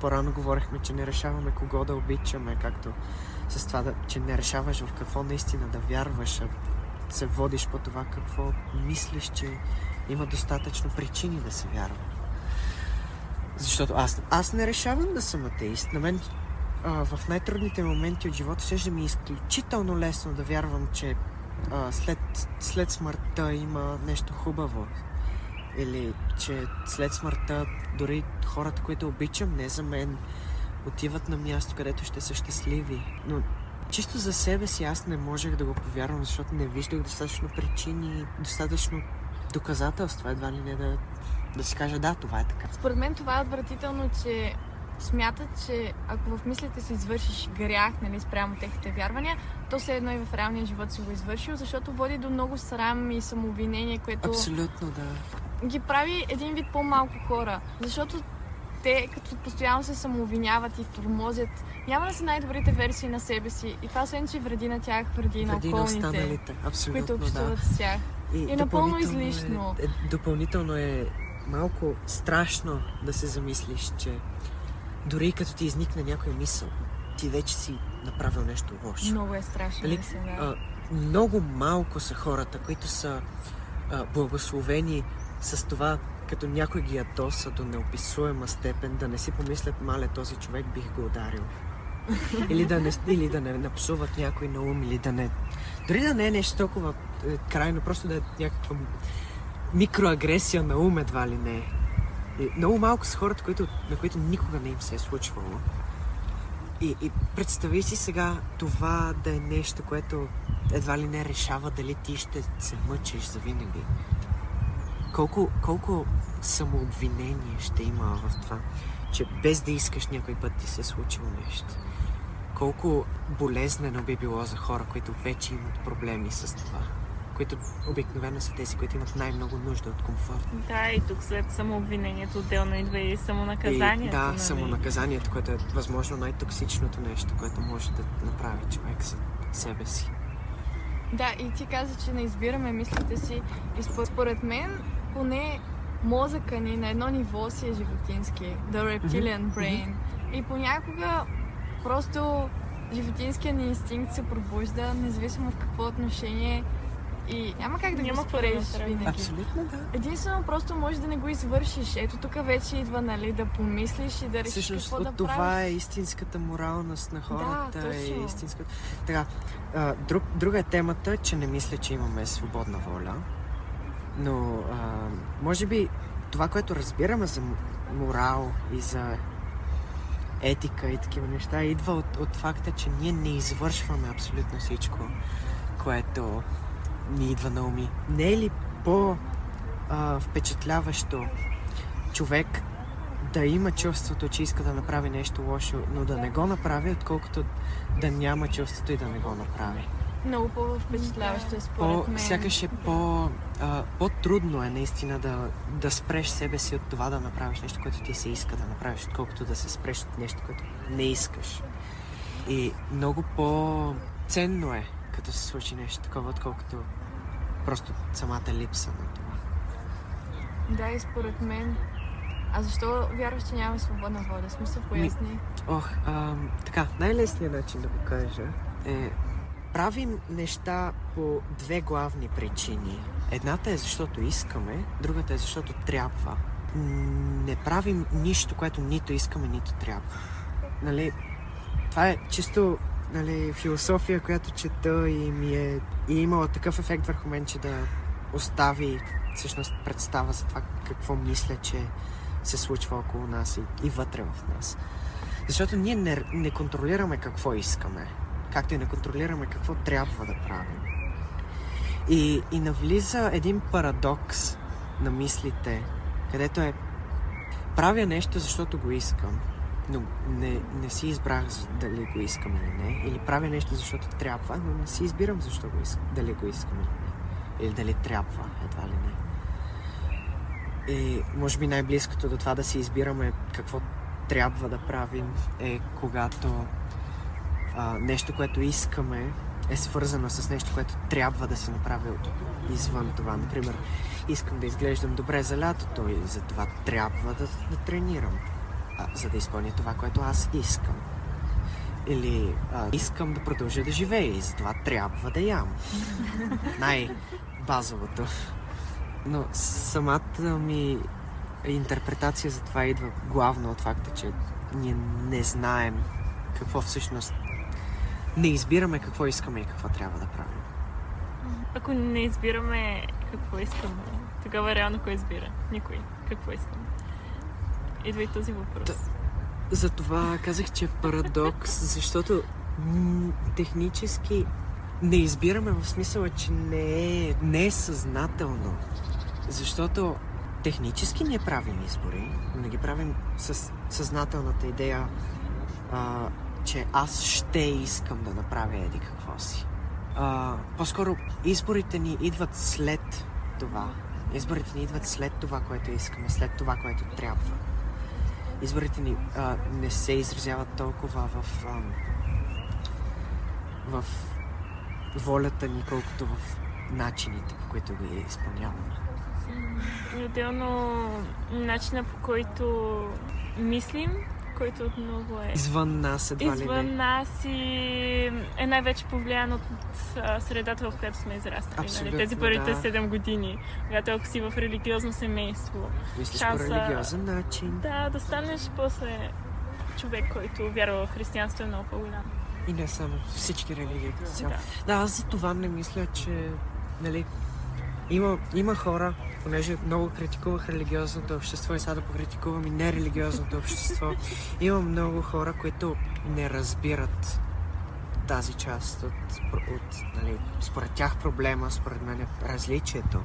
По-рано говорихме, че не решаваме кого да обичаме, както с това, че не решаваш в какво наистина да вярваш, а се водиш по това какво мислиш, че има достатъчно причини да се вярва. Защото аз не решавам да съм атеист. На мен в най-трудните моменти от живота ще ми е изключително лесно да вярвам, че след смъртта има нещо хубаво. Или че след смъртта дори хората, които обичам, не за мен, отиват на място, където ще са щастливи. Но чисто за себе си аз не можех да го повярвам, защото не виждах достатъчно причини, достатъчно доказателства, едва ли не да си кажа да, това е така. Според мен това е отвратително, че смятат, че ако в мислите си извършиш грях, нали, спрямо техните вярвания, то все едно и в реалния живот си го извършил, защото води до много срам и самообвинение, което... Абсолютно, да. Ги прави един вид по-малко хора, защото те като постоянно се самообвиняват и тормозят, няма да са най-добрите версии на себе си и това освен, че вреди на тях, вреди на околните, които общуват с тях. И напълно излишно. Допълнително е малко страшно да се замислиш, че дори като ти изникне някоя мисъл, ти вече си направил нещо лошо. Много е страшно. Дали, много малко са хората, които са благословени с това, като някой ги ядоса до неописуема степен, да не си помислят, мале, този човек бих го ударил. Или да не напсуват някой на ум, или да не... Дори да не е нещо толкова крайно, просто да е някаква микроагресия на ум, едва ли не е. Много малко са хората, на които никога не им се е случвало. И представи си сега това да е нещо, което едва ли не решава дали ти ще се мъчиш завинаги. Колко самообвинение ще има в това, че без да искаш някой път ти се е случило нещо. Колко болезнено би било за хора, които вече имат проблеми с това, които обикновено са тези, които имат най-много нужда от комфорт. Да, и тук след самообвинението отделно идва и самонаказанието. И, да, нали? Самонаказанието, което е възможно най-токсичното нещо, което може да направи човек за себе си. Да, и ти каза, че не избираме мислите си. И според мен, поне мозъка ни на едно ниво си е животински. The reptilian brain. Mm-hmm. И понякога просто животинският ни инстинкт се пробужда, независимо в какво отношение. И няма как да го спореш винаги. Абсолютно, да. Единствено, просто можеш да не го извършиш. Ето тук вече идва, нали, да помислиш и да решиш всъщност, какво да това правиш. Това е истинската моралност на хората. Да, точно. Е истинската... Така, друга е темата, че не мисля, че имаме свободна воля. Но, може би, това, което разбираме за морал и за етика и такива неща, идва от факта, че ние не извършваме абсолютно всичко, което ни идва на уми. Не е ли по-впечатляващо човек да има чувството, че иска да направи нещо лошо, но да не го направи, отколкото да няма чувството и да не го направи? Много по-впечатляващо е според мен. Сякаш е по-трудно е наистина да спреш себе си от това да направиш нещо, което ти се иска да направиш, отколкото да се спреш от нещо, което не искаш. И много по-ценно е като се случи нещо такова, отколкото просто самата липса на това. Да, и според мен. А защо вярваш, че нямаме свободна воля? Смисъл, поясни. Така, най-лесният начин да го кажа е: правим неща по две главни причини. Едната е защото искаме, другата е защото трябва. Не правим нищо, което нито искаме, нито трябва. Нали? Това е чисто, нали, философия, която чета и и е имала такъв ефект върху мен, че да остави всъщност представа за това какво мисля, че се случва около нас и вътре в нас. Защото ние не контролираме какво искаме, както и не контролираме какво трябва да правим. И навлиза един парадокс на мислите, където е: правя нещо, защото го искам, но не си избрах дали го искам или не. Или правя нещо, защото трябва, но не си избирам защо го искам, дали го искам или не. Или дали трябва, едва ли не. И може би най-близкото до това да си избираме какво трябва да правим е когато нещо, което искаме, е свързано с нещо, което трябва да си направил извън това. Например, искам да изглеждам добре за лятото и затова трябва да тренирам, за да изпълня това, което аз искам. Или искам да продължа да живея и затова трябва да ям. Най-базовото. Но самата ми интерпретация за това идва главно от факта, че ние не знаем какво всъщност, не избираме какво искаме и какво трябва да правим. Ако не избираме какво искаме, тогава реално кой избира? Никой. Какво искаме? Идва и този въпрос. Затова казах, че е парадокс, защото технически не избираме в смисъла, че не е съзнателно. Защото технически не правим избори, но ги правим с съзнателната идея, че аз ще искам да направя еди какво си. По-скоро изборите ни идват след това. Изборите ни идват след това, което искаме, след това, което трябва. Изборите ни не се изразяват толкова в волята ни, колкото в начините, по които ги изпълняваме. Отделно начина, по който мислим, който отново е извън нас, едва ли не. Извън нас и е най-вече повлиян от средата, в която сме израснали. Абсолютно, нали? Тези първите 7 години, когато ако си в религиозно семейство. Мислиш шанса, по религиозен начин. Да станеш после човек, който вярва в християнство, е много по-голям. И не само всички религии. Да, аз за това не мисля, че нали, има хора, понеже много критикувах религиозното общество и сега да покритикувам и нерелигиозното общество. Има много хора, които не разбират тази част от нали, според тях проблема, според мен различието.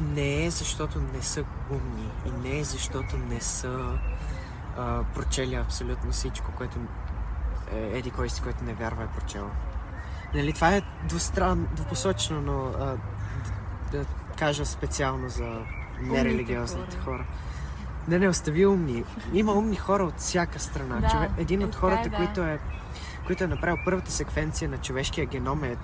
Не е защото не са умни и не е защото не са прочели абсолютно всичко, което еди кой си, който не вярва е прочел. Нали, това е двупосочно, но да кажа специално за нерелигиозните хора. Не остави умни. Има умни хора от всяка страна. Да, един от хората, който е направил първата секвенция на човешкия геном е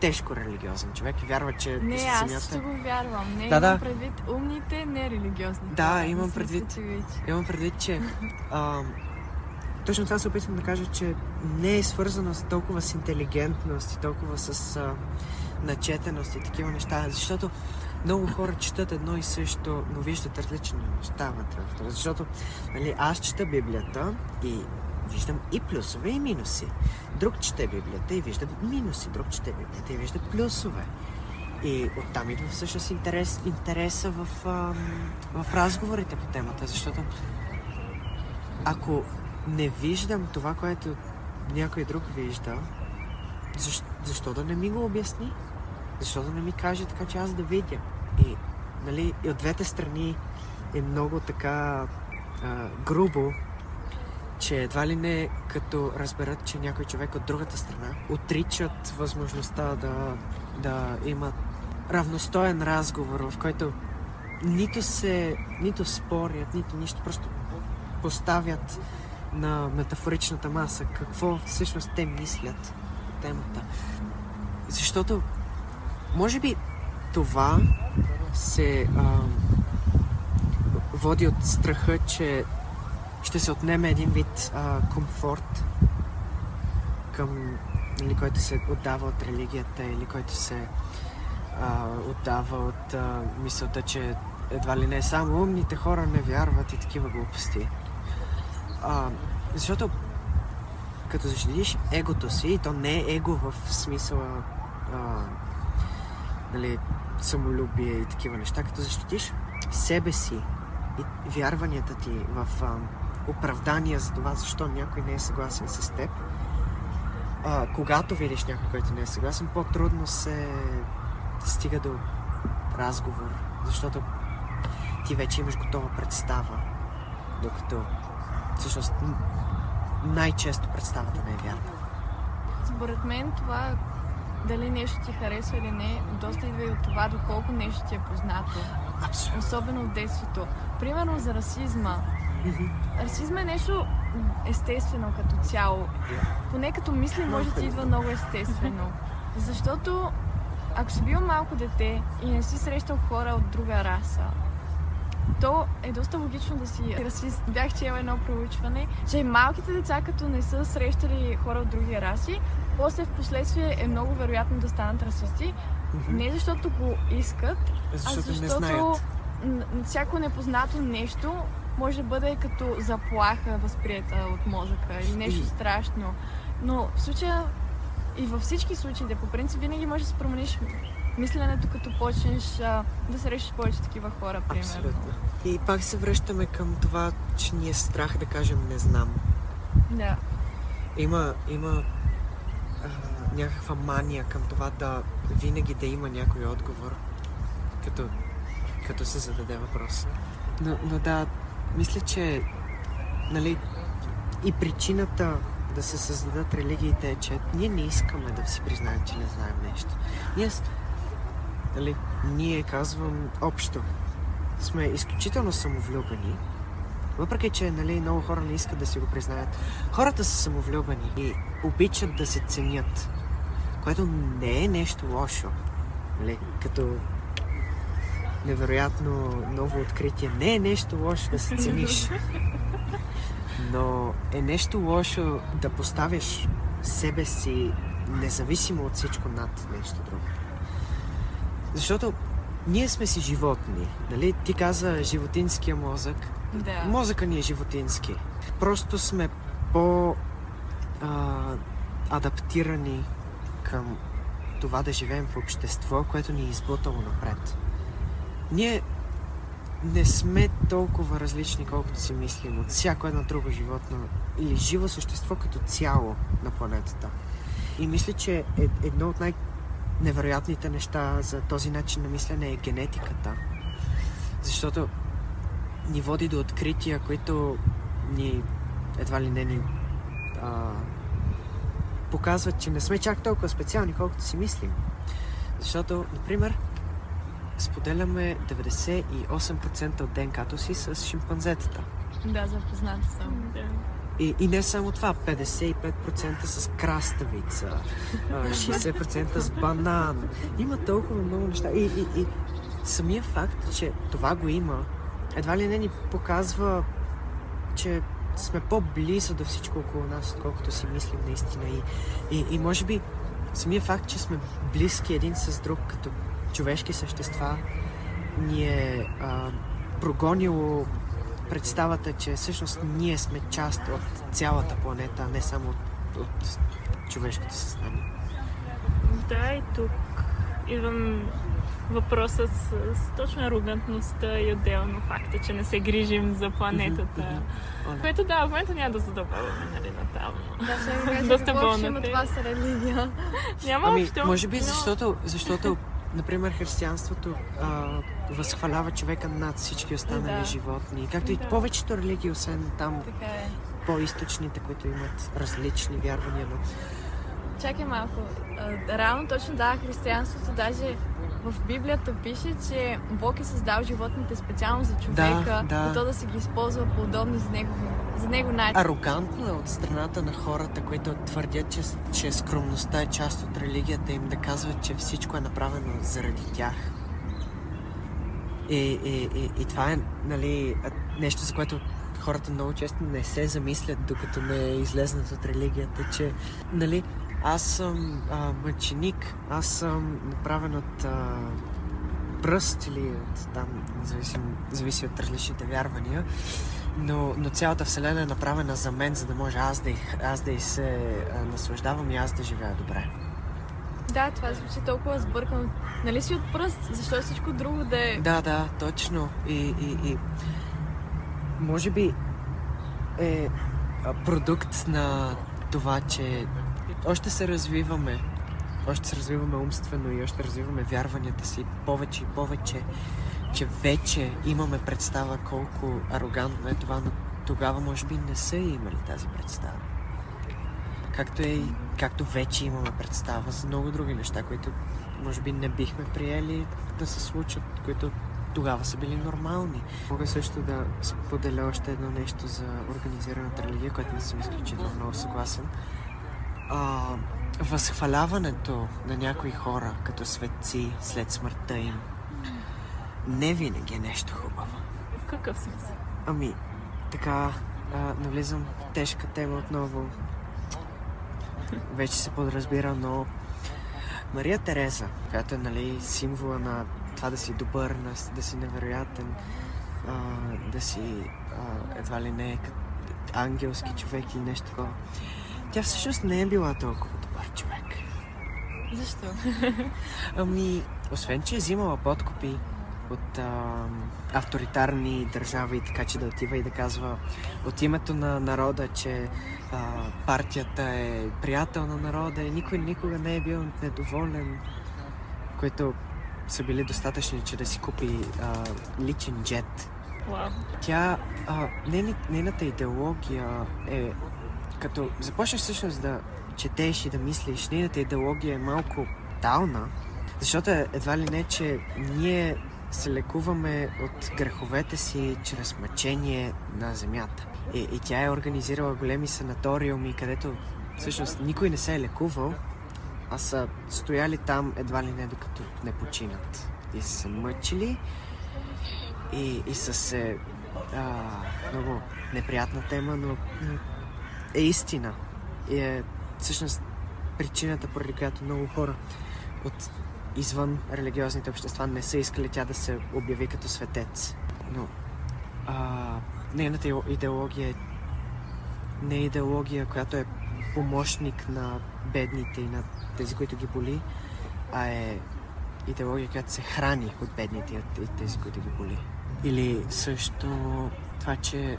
тежко религиозен човек и вярва, че не, аз ще го вярвам. Имам предвид умните, нерелигиозни хора. Да, имам предвид, че точно това се опитвам да кажа, че не е свързано с толкова с интелигентност и толкова с начетеност и такива неща, защото много хора четат едно и също, но виждат различни неща вътре. Защото нали, аз чета Библията и виждам и плюсове, и минуси. Друг чете Библията и вижда минуси, друг чете Библията и вижда плюсове. И оттам идва всъщност интереса в разговорите по темата, защото ако не виждам това, което някой друг вижда, защо да не ми го обясни? Защо да не ми каже така, че аз да видя? И, нали, и от двете страни е много така грубо, че едва ли не като разберат, че някой човек от другата страна отричат възможността да имат равностоен разговор, в който нито спорят, нито нищо, просто поставят на метафоричната маса какво всъщност те мислят по темата. Защото може би това се води от страха, че ще се отнеме един вид комфорт, или който се отдава от религията, или който се отдава от мисълта, че едва ли не само умните хора не вярват и такива глупости. Защото като защитиш егото си, и то не е его в смисъла нали, самолюбие и такива неща, като защитиш себе си и вярванията ти в оправдания за това, защо някой не е съгласен с теб, когато видиш някой, който не е съгласен, по-трудно се стига до разговор, защото ти вече имаш готова представа, докато всъщност най-често представата не е вярна. Според мен това дали нещо ти харесва или не, доста идва и от това, доколко нещо ти е познато. Абсолютно. Особено от детството. Примерно за расизма. Расизма е нещо естествено като цяло. Поне като мисли, може да ти идва много естествено. Защото ако си бил малко дете и не си срещал хора от друга раса, то е доста логично да си расист. Бях чела едно проучване, че малките деца, като не са срещали хора от други раси, после в последствие е много вероятно да станат расисти. Не защото го искат, а защото всяко непознато нещо може да бъде като заплаха, възприета от мозъка или нещо страшно. Но в случая и във всички случаи, по принцип, винаги можеш да се промениш мисленето, като почнеш да срещаш повече такива хора, примерно. Абсолютно. И пак се връщаме към това, че ни е страх да кажем не знам. Да. Има някаква мания към това да винаги да има някой отговор, като се зададе въпрос. Но да, мисля, че и причината да се създадат религиите е, че ние не искаме да си признаем, че не знаем нещо. Ние казвам общо, сме изключително самовлюбени, въпреки че много хора не искат да си го признаят. Хората са самовлюбени и обичат да се ценят, което не е нещо лошо. Като невероятно ново откритие. Не е нещо лошо да се цениш. Но е нещо лошо да поставиш себе си независимо от всичко над нещо друго. Защото ние сме си животни. Ти каза животинския мозък. Да. Мозъка ни е животински. Просто сме по-адаптирани към това да живеем в общество, което ни е изблътало напред. Ние не сме толкова различни, колкото си мислим, от всяко едно друго животно или живо същество като цяло на планетата. И мисля, че едно от най-невероятните неща за този начин на мислене е генетиката. Защото ни води до открития, които ни едва ли не ни показват, че не сме чак толкова специални, колкото си мислим. Защото, например, споделяме 98% от ДНК-то си с шимпанзетата. Да, запозната съм. Да. И не само това, 55% с краставица, 60% с банан. Има толкова много неща. И самия факт, че това го има, едва ли не ни показва, че сме по-близо до всичко около нас, отколкото си мислим наистина. И може би самия факт, че сме близки един с друг, като човешки същества, ни е прогонило представата, че всъщност ние сме част от цялата планета, а не само от човешкото съзнание. Да, и тук идвам въпросът с точно арогантността и отделно факта, че не се грижим за планетата. Което да, в момента няма да задълбаваме натално. Да, сега доста болната. Това са религия. Няма общо. Може би защото например, християнството възхвалява човека над всички останали животни. Както и повечето религии, освен там по-източните, които имат различни вярвания. Чакай малко. Реално точно християнството, даже в Библията пише, че Бог е създал животните специално за човека, като да се ги използва по удобно за него начин. Арогантно е от страната на хората, които твърдят, че скромността е част от религията им, да казват, че всичко е направено заради тях. И това е нещо, за което хората много често не се замислят, докато не излезнат от религията, че аз съм мъченик, аз съм направен от пръст или от там, зависи от различните вярвания, но цялата вселена е направена за мен, за да може аз да се наслаждавам и аз да живея добре. Да, това звучи толкова сбъркано. Си от пръст, защо е всичко друго да е... Да, точно. И може би е продукт на това, че още се развиваме умствено и още развиваме вярванията си повече и повече, че вече имаме представа колко арогантно е това, но тогава може би не са имали тази представа. Както вече имаме представа за много други неща, които може би не бихме приели да се случат, които тогава са били нормални. Мога също да споделя още едно нещо за организираната религия, което не съм изключително много съгласен. Възхваляването на някои хора като светци след смъртта им не винаги е нещо хубаво. Какъв смисъл? Ами, така, навлизам в тежка тема отново. Вече се подразбира, но Мария Тереза, която е, нали, символа на това да си добър, да си невероятен, да си едва ли не ангелски човек или нещо такова. Тя всъщност не е била толкова добър човек. Защо? Ами, освен че е взимала подкупи от авторитарни държави, така че да отива и да казва от името на народа, че партията е приятел на народа и никой никога не е бил недоволен, които са били достатъчни, че да си купи личен джет. Wow. Тя, нейната идеология е, като започнеш всъщност да четеш и да мислиш, нейната идеология е малко тайна, защото едва ли не, че ние се лекуваме от греховете си чрез мъчение на земята. И тя е организирала големи санаториуми, където всъщност никой не се е лекувал, а са стояли там едва ли не докато не починат. И са се мъчили и са се... много неприятна тема, но е истина. И е всъщност причината, поради която много хора от извън религиозните общества не са искали тя да се обяви като светец. Но нейната идеология не е идеология, която е помощник на бедните и на тези, които ги боли, а е идеология, която се храни от бедните и от тези, които ги боли. Или също това, че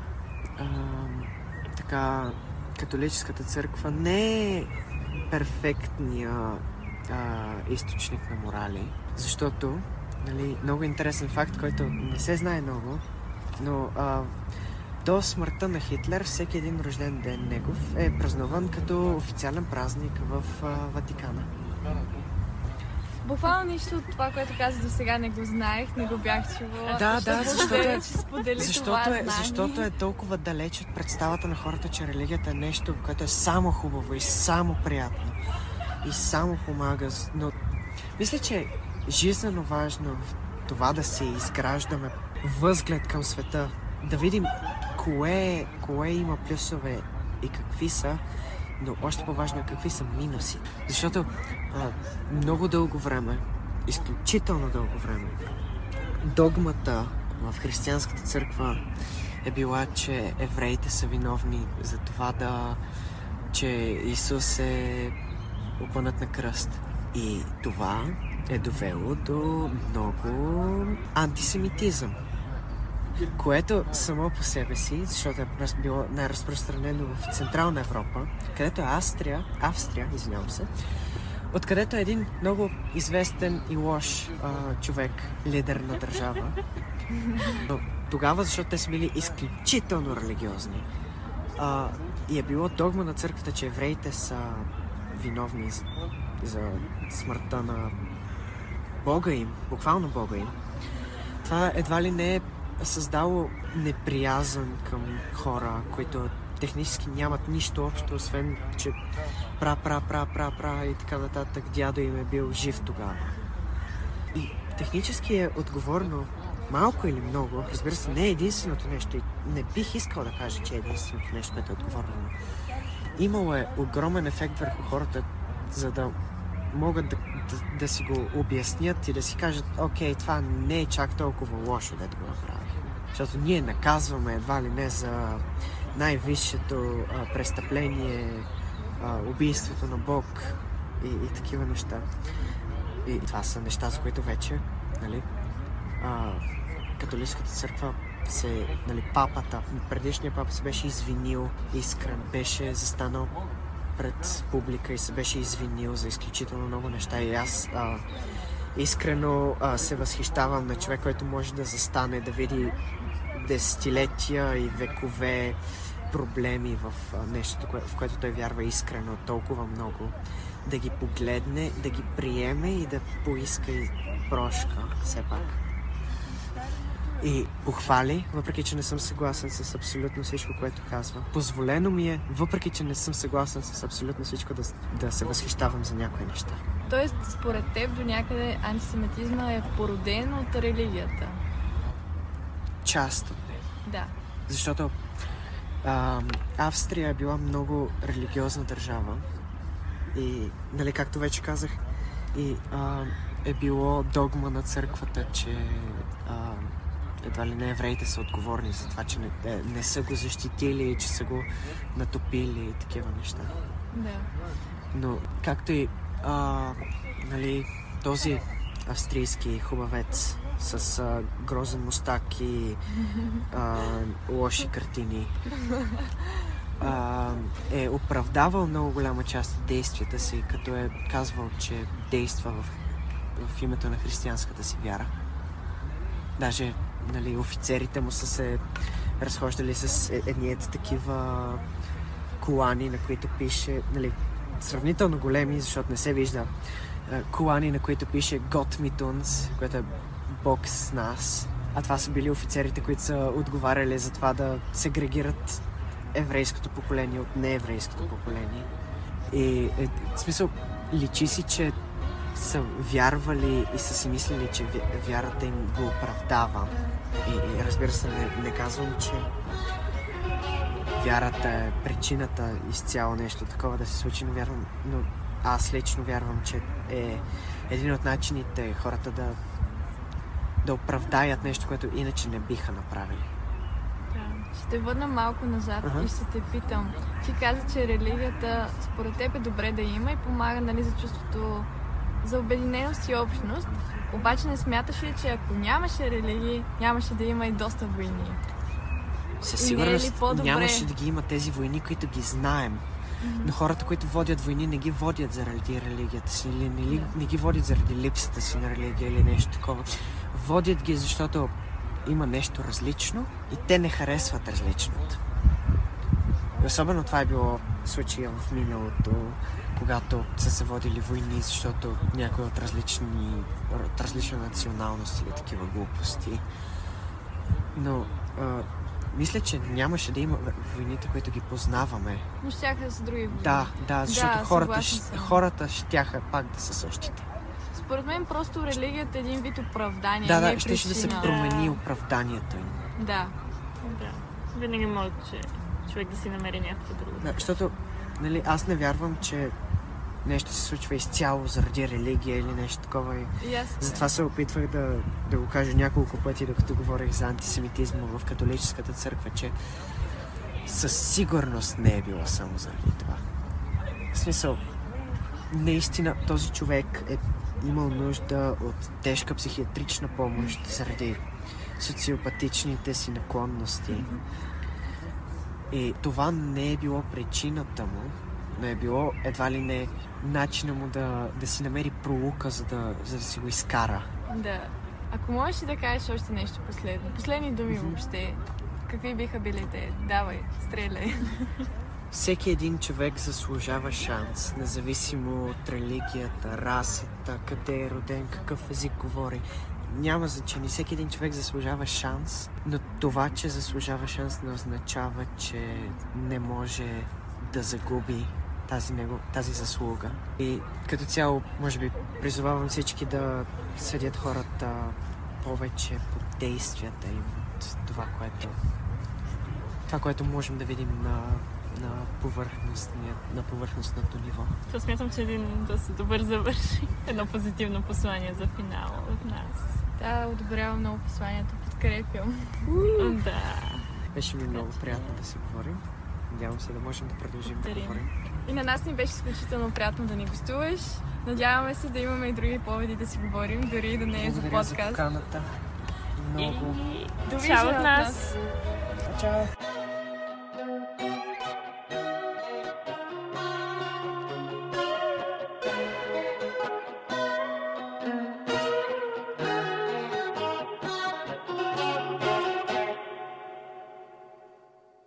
така католическата църква не е перфектния източник на морали, защото, нали, много интересен факт, който не се знае много, но до смъртта на Хитлер всеки един рожден ден негов е празнуван като официален празник в Ватикана. Буквално нищо от това, което каза до сега, не го знаех, не го бях чувала. Защото е толкова далеч от представата на хората, че религията е нещо, което е само хубаво и само приятно. И само помага, но мисля, че е жизненно важно това да си изграждаме възглед към света, да видим кое има плюсове и какви са, но още по-важно е какви са минуси. Защото много дълго време, изключително дълго време, догмата в християнската църква е била, че евреите са виновни за това, че Исус е опънат на кръст. И това е довело до много антисемитизъм, което само по себе си, защото е било най-разпространено в Централна Европа, където е Австрия, откъдето е един много известен и лош човек, лидер на държава. Но тогава, защото те са били изключително религиозни, и е било догма на църквата, че евреите са виновни за смъртта на Бога им, буквално Бога им. Това едва ли не е създало неприязън към хора, които технически нямат нищо общо, освен че пра и така нататък, дядо им е бил жив тогава. И технически е отговорно малко или много, разбира се, не е единственото нещо и не бих искал да кажа, че е единственото нещо, което е отговорно. Имало е огромен ефект върху хората, за да могат да си го обяснят и да си кажат, окей, това не е чак толкова лошо да го направим. Защото ние наказваме едва ли не за най-висшето престъпление, убийството на Бог и такива неща. И това са неща, за които вече, нали, католическата църква се, нали, папата, предишният папа се беше извинил, Искрен беше застанал пред публика и се беше извинил за изключително много неща. И аз искрено се възхищавам на човек, който може да застане, да види десетилетия и векове проблеми в нещо, в което той вярва искрено толкова много, да ги погледне, да ги приеме и да поиска и прошка все пак. И похвали, въпреки че не съм съгласен с абсолютно всичко, което казва. Позволено ми е, въпреки че не съм съгласен с абсолютно всичко, да се възхищавам за някои неща. Тоест, според теб, до някъде антисемитизма е породен от религията? Част от нея. Да. Защото Австрия е била много религиозна държава. И, нали, както вече казах, и е било догма на църквата, че едва ли не евреите са отговорни за това, че не са го защитили, че са го натопили и такива неща. Да. Но както и нали, този австрийски хубавец с грозен мустак и лоши картини е оправдавал много голяма част от действията си, като е казвал, че действа в името на християнската си вяра. Даже нали, офицерите му са се разхождали с едните такива колани, на които пише, нали, сравнително големи, защото не се вижда, колани, на които пише "God mit uns", което е Бог с нас. А това са били офицерите, които са отговаряли за това да сегрегират еврейското поколение от нееврейското поколение. И в смисъл, личи си, че са вярвали и са си мислили, че вярата им го оправдава. И разбира се, не казвам, че вярата е причината изцяло нещо такова да се случи, но вярвам, но аз лично вярвам, че е един от начините хората да оправдаят нещо, което иначе не биха направили. Ще те върна малко назад и ще те питам. Ти каза, че религията според теб е добре да има и помага, нали, за чувството за обединеност и общност, обаче не смяташ ли, че ако нямаше религии, нямаше да има и доста войни? Със сигурност нямаше да ги има тези войни, които ги знаем. Но хората, които водят войни, не ги водят заради религията си или не ги водят заради липсата си на религия или нещо такова. Водят ги, защото има нещо различно и те не харесват различното. И особено това е било случая в миналото, когато са се водили войни, защото някои от различна националност или такива глупости. Но мисля, че нямаше да има войните, които ги познаваме. Но щяха да са други войни. Да, защото хората щяха пак да са същите. Според мен просто религията е един вид оправдание, не е причина. Да, ще да се промени оправданието им. Да. Винаги може, че човек да си намери някакво друго. Да, защото, нали, аз не вярвам, че нещо се случва изцяло заради религия или нещо такова. Затова се опитвах да го кажа няколко пъти, докато говорих за антисемитизма в католическата църква, че със сигурност не е било само заради това. В смисъл, наистина този човек е имал нужда от тежка психиатрична помощ заради социопатичните си наклонности. И това не е било причината му, но е било едва ли не начина му да си намери пролука, за да си го изкара. Да. Ако можеш да кажеш още нещо последно, последни думи въобще, какви биха били те? Давай, стреляй. Всеки един човек заслужава шанс, независимо от религията, расата, къде е роден, какъв език говори. Няма значение. Всеки един човек заслужава шанс, но това, че заслужава шанс, не означава, че не може да загуби тази заслуга. И като цяло, може би, призовавам всички да съдят хората повече по действията им, това, което можем да видим на повърхностното ниво. Това смятам, че един доста добър завърши. Едно позитивно послание за финала от нас. Да, одобрявам много посланието, подкрепям. Да. Беше ми много приятно да си говорим. Надявам се да можем да продължим да говорим. И на нас ни беше изключително приятно да ни гостуваш. Надяваме се да имаме и други поводи да си говорим, дори и да не е за подкаст. Благодаря за поканата. Много. Чао от нас! Чао!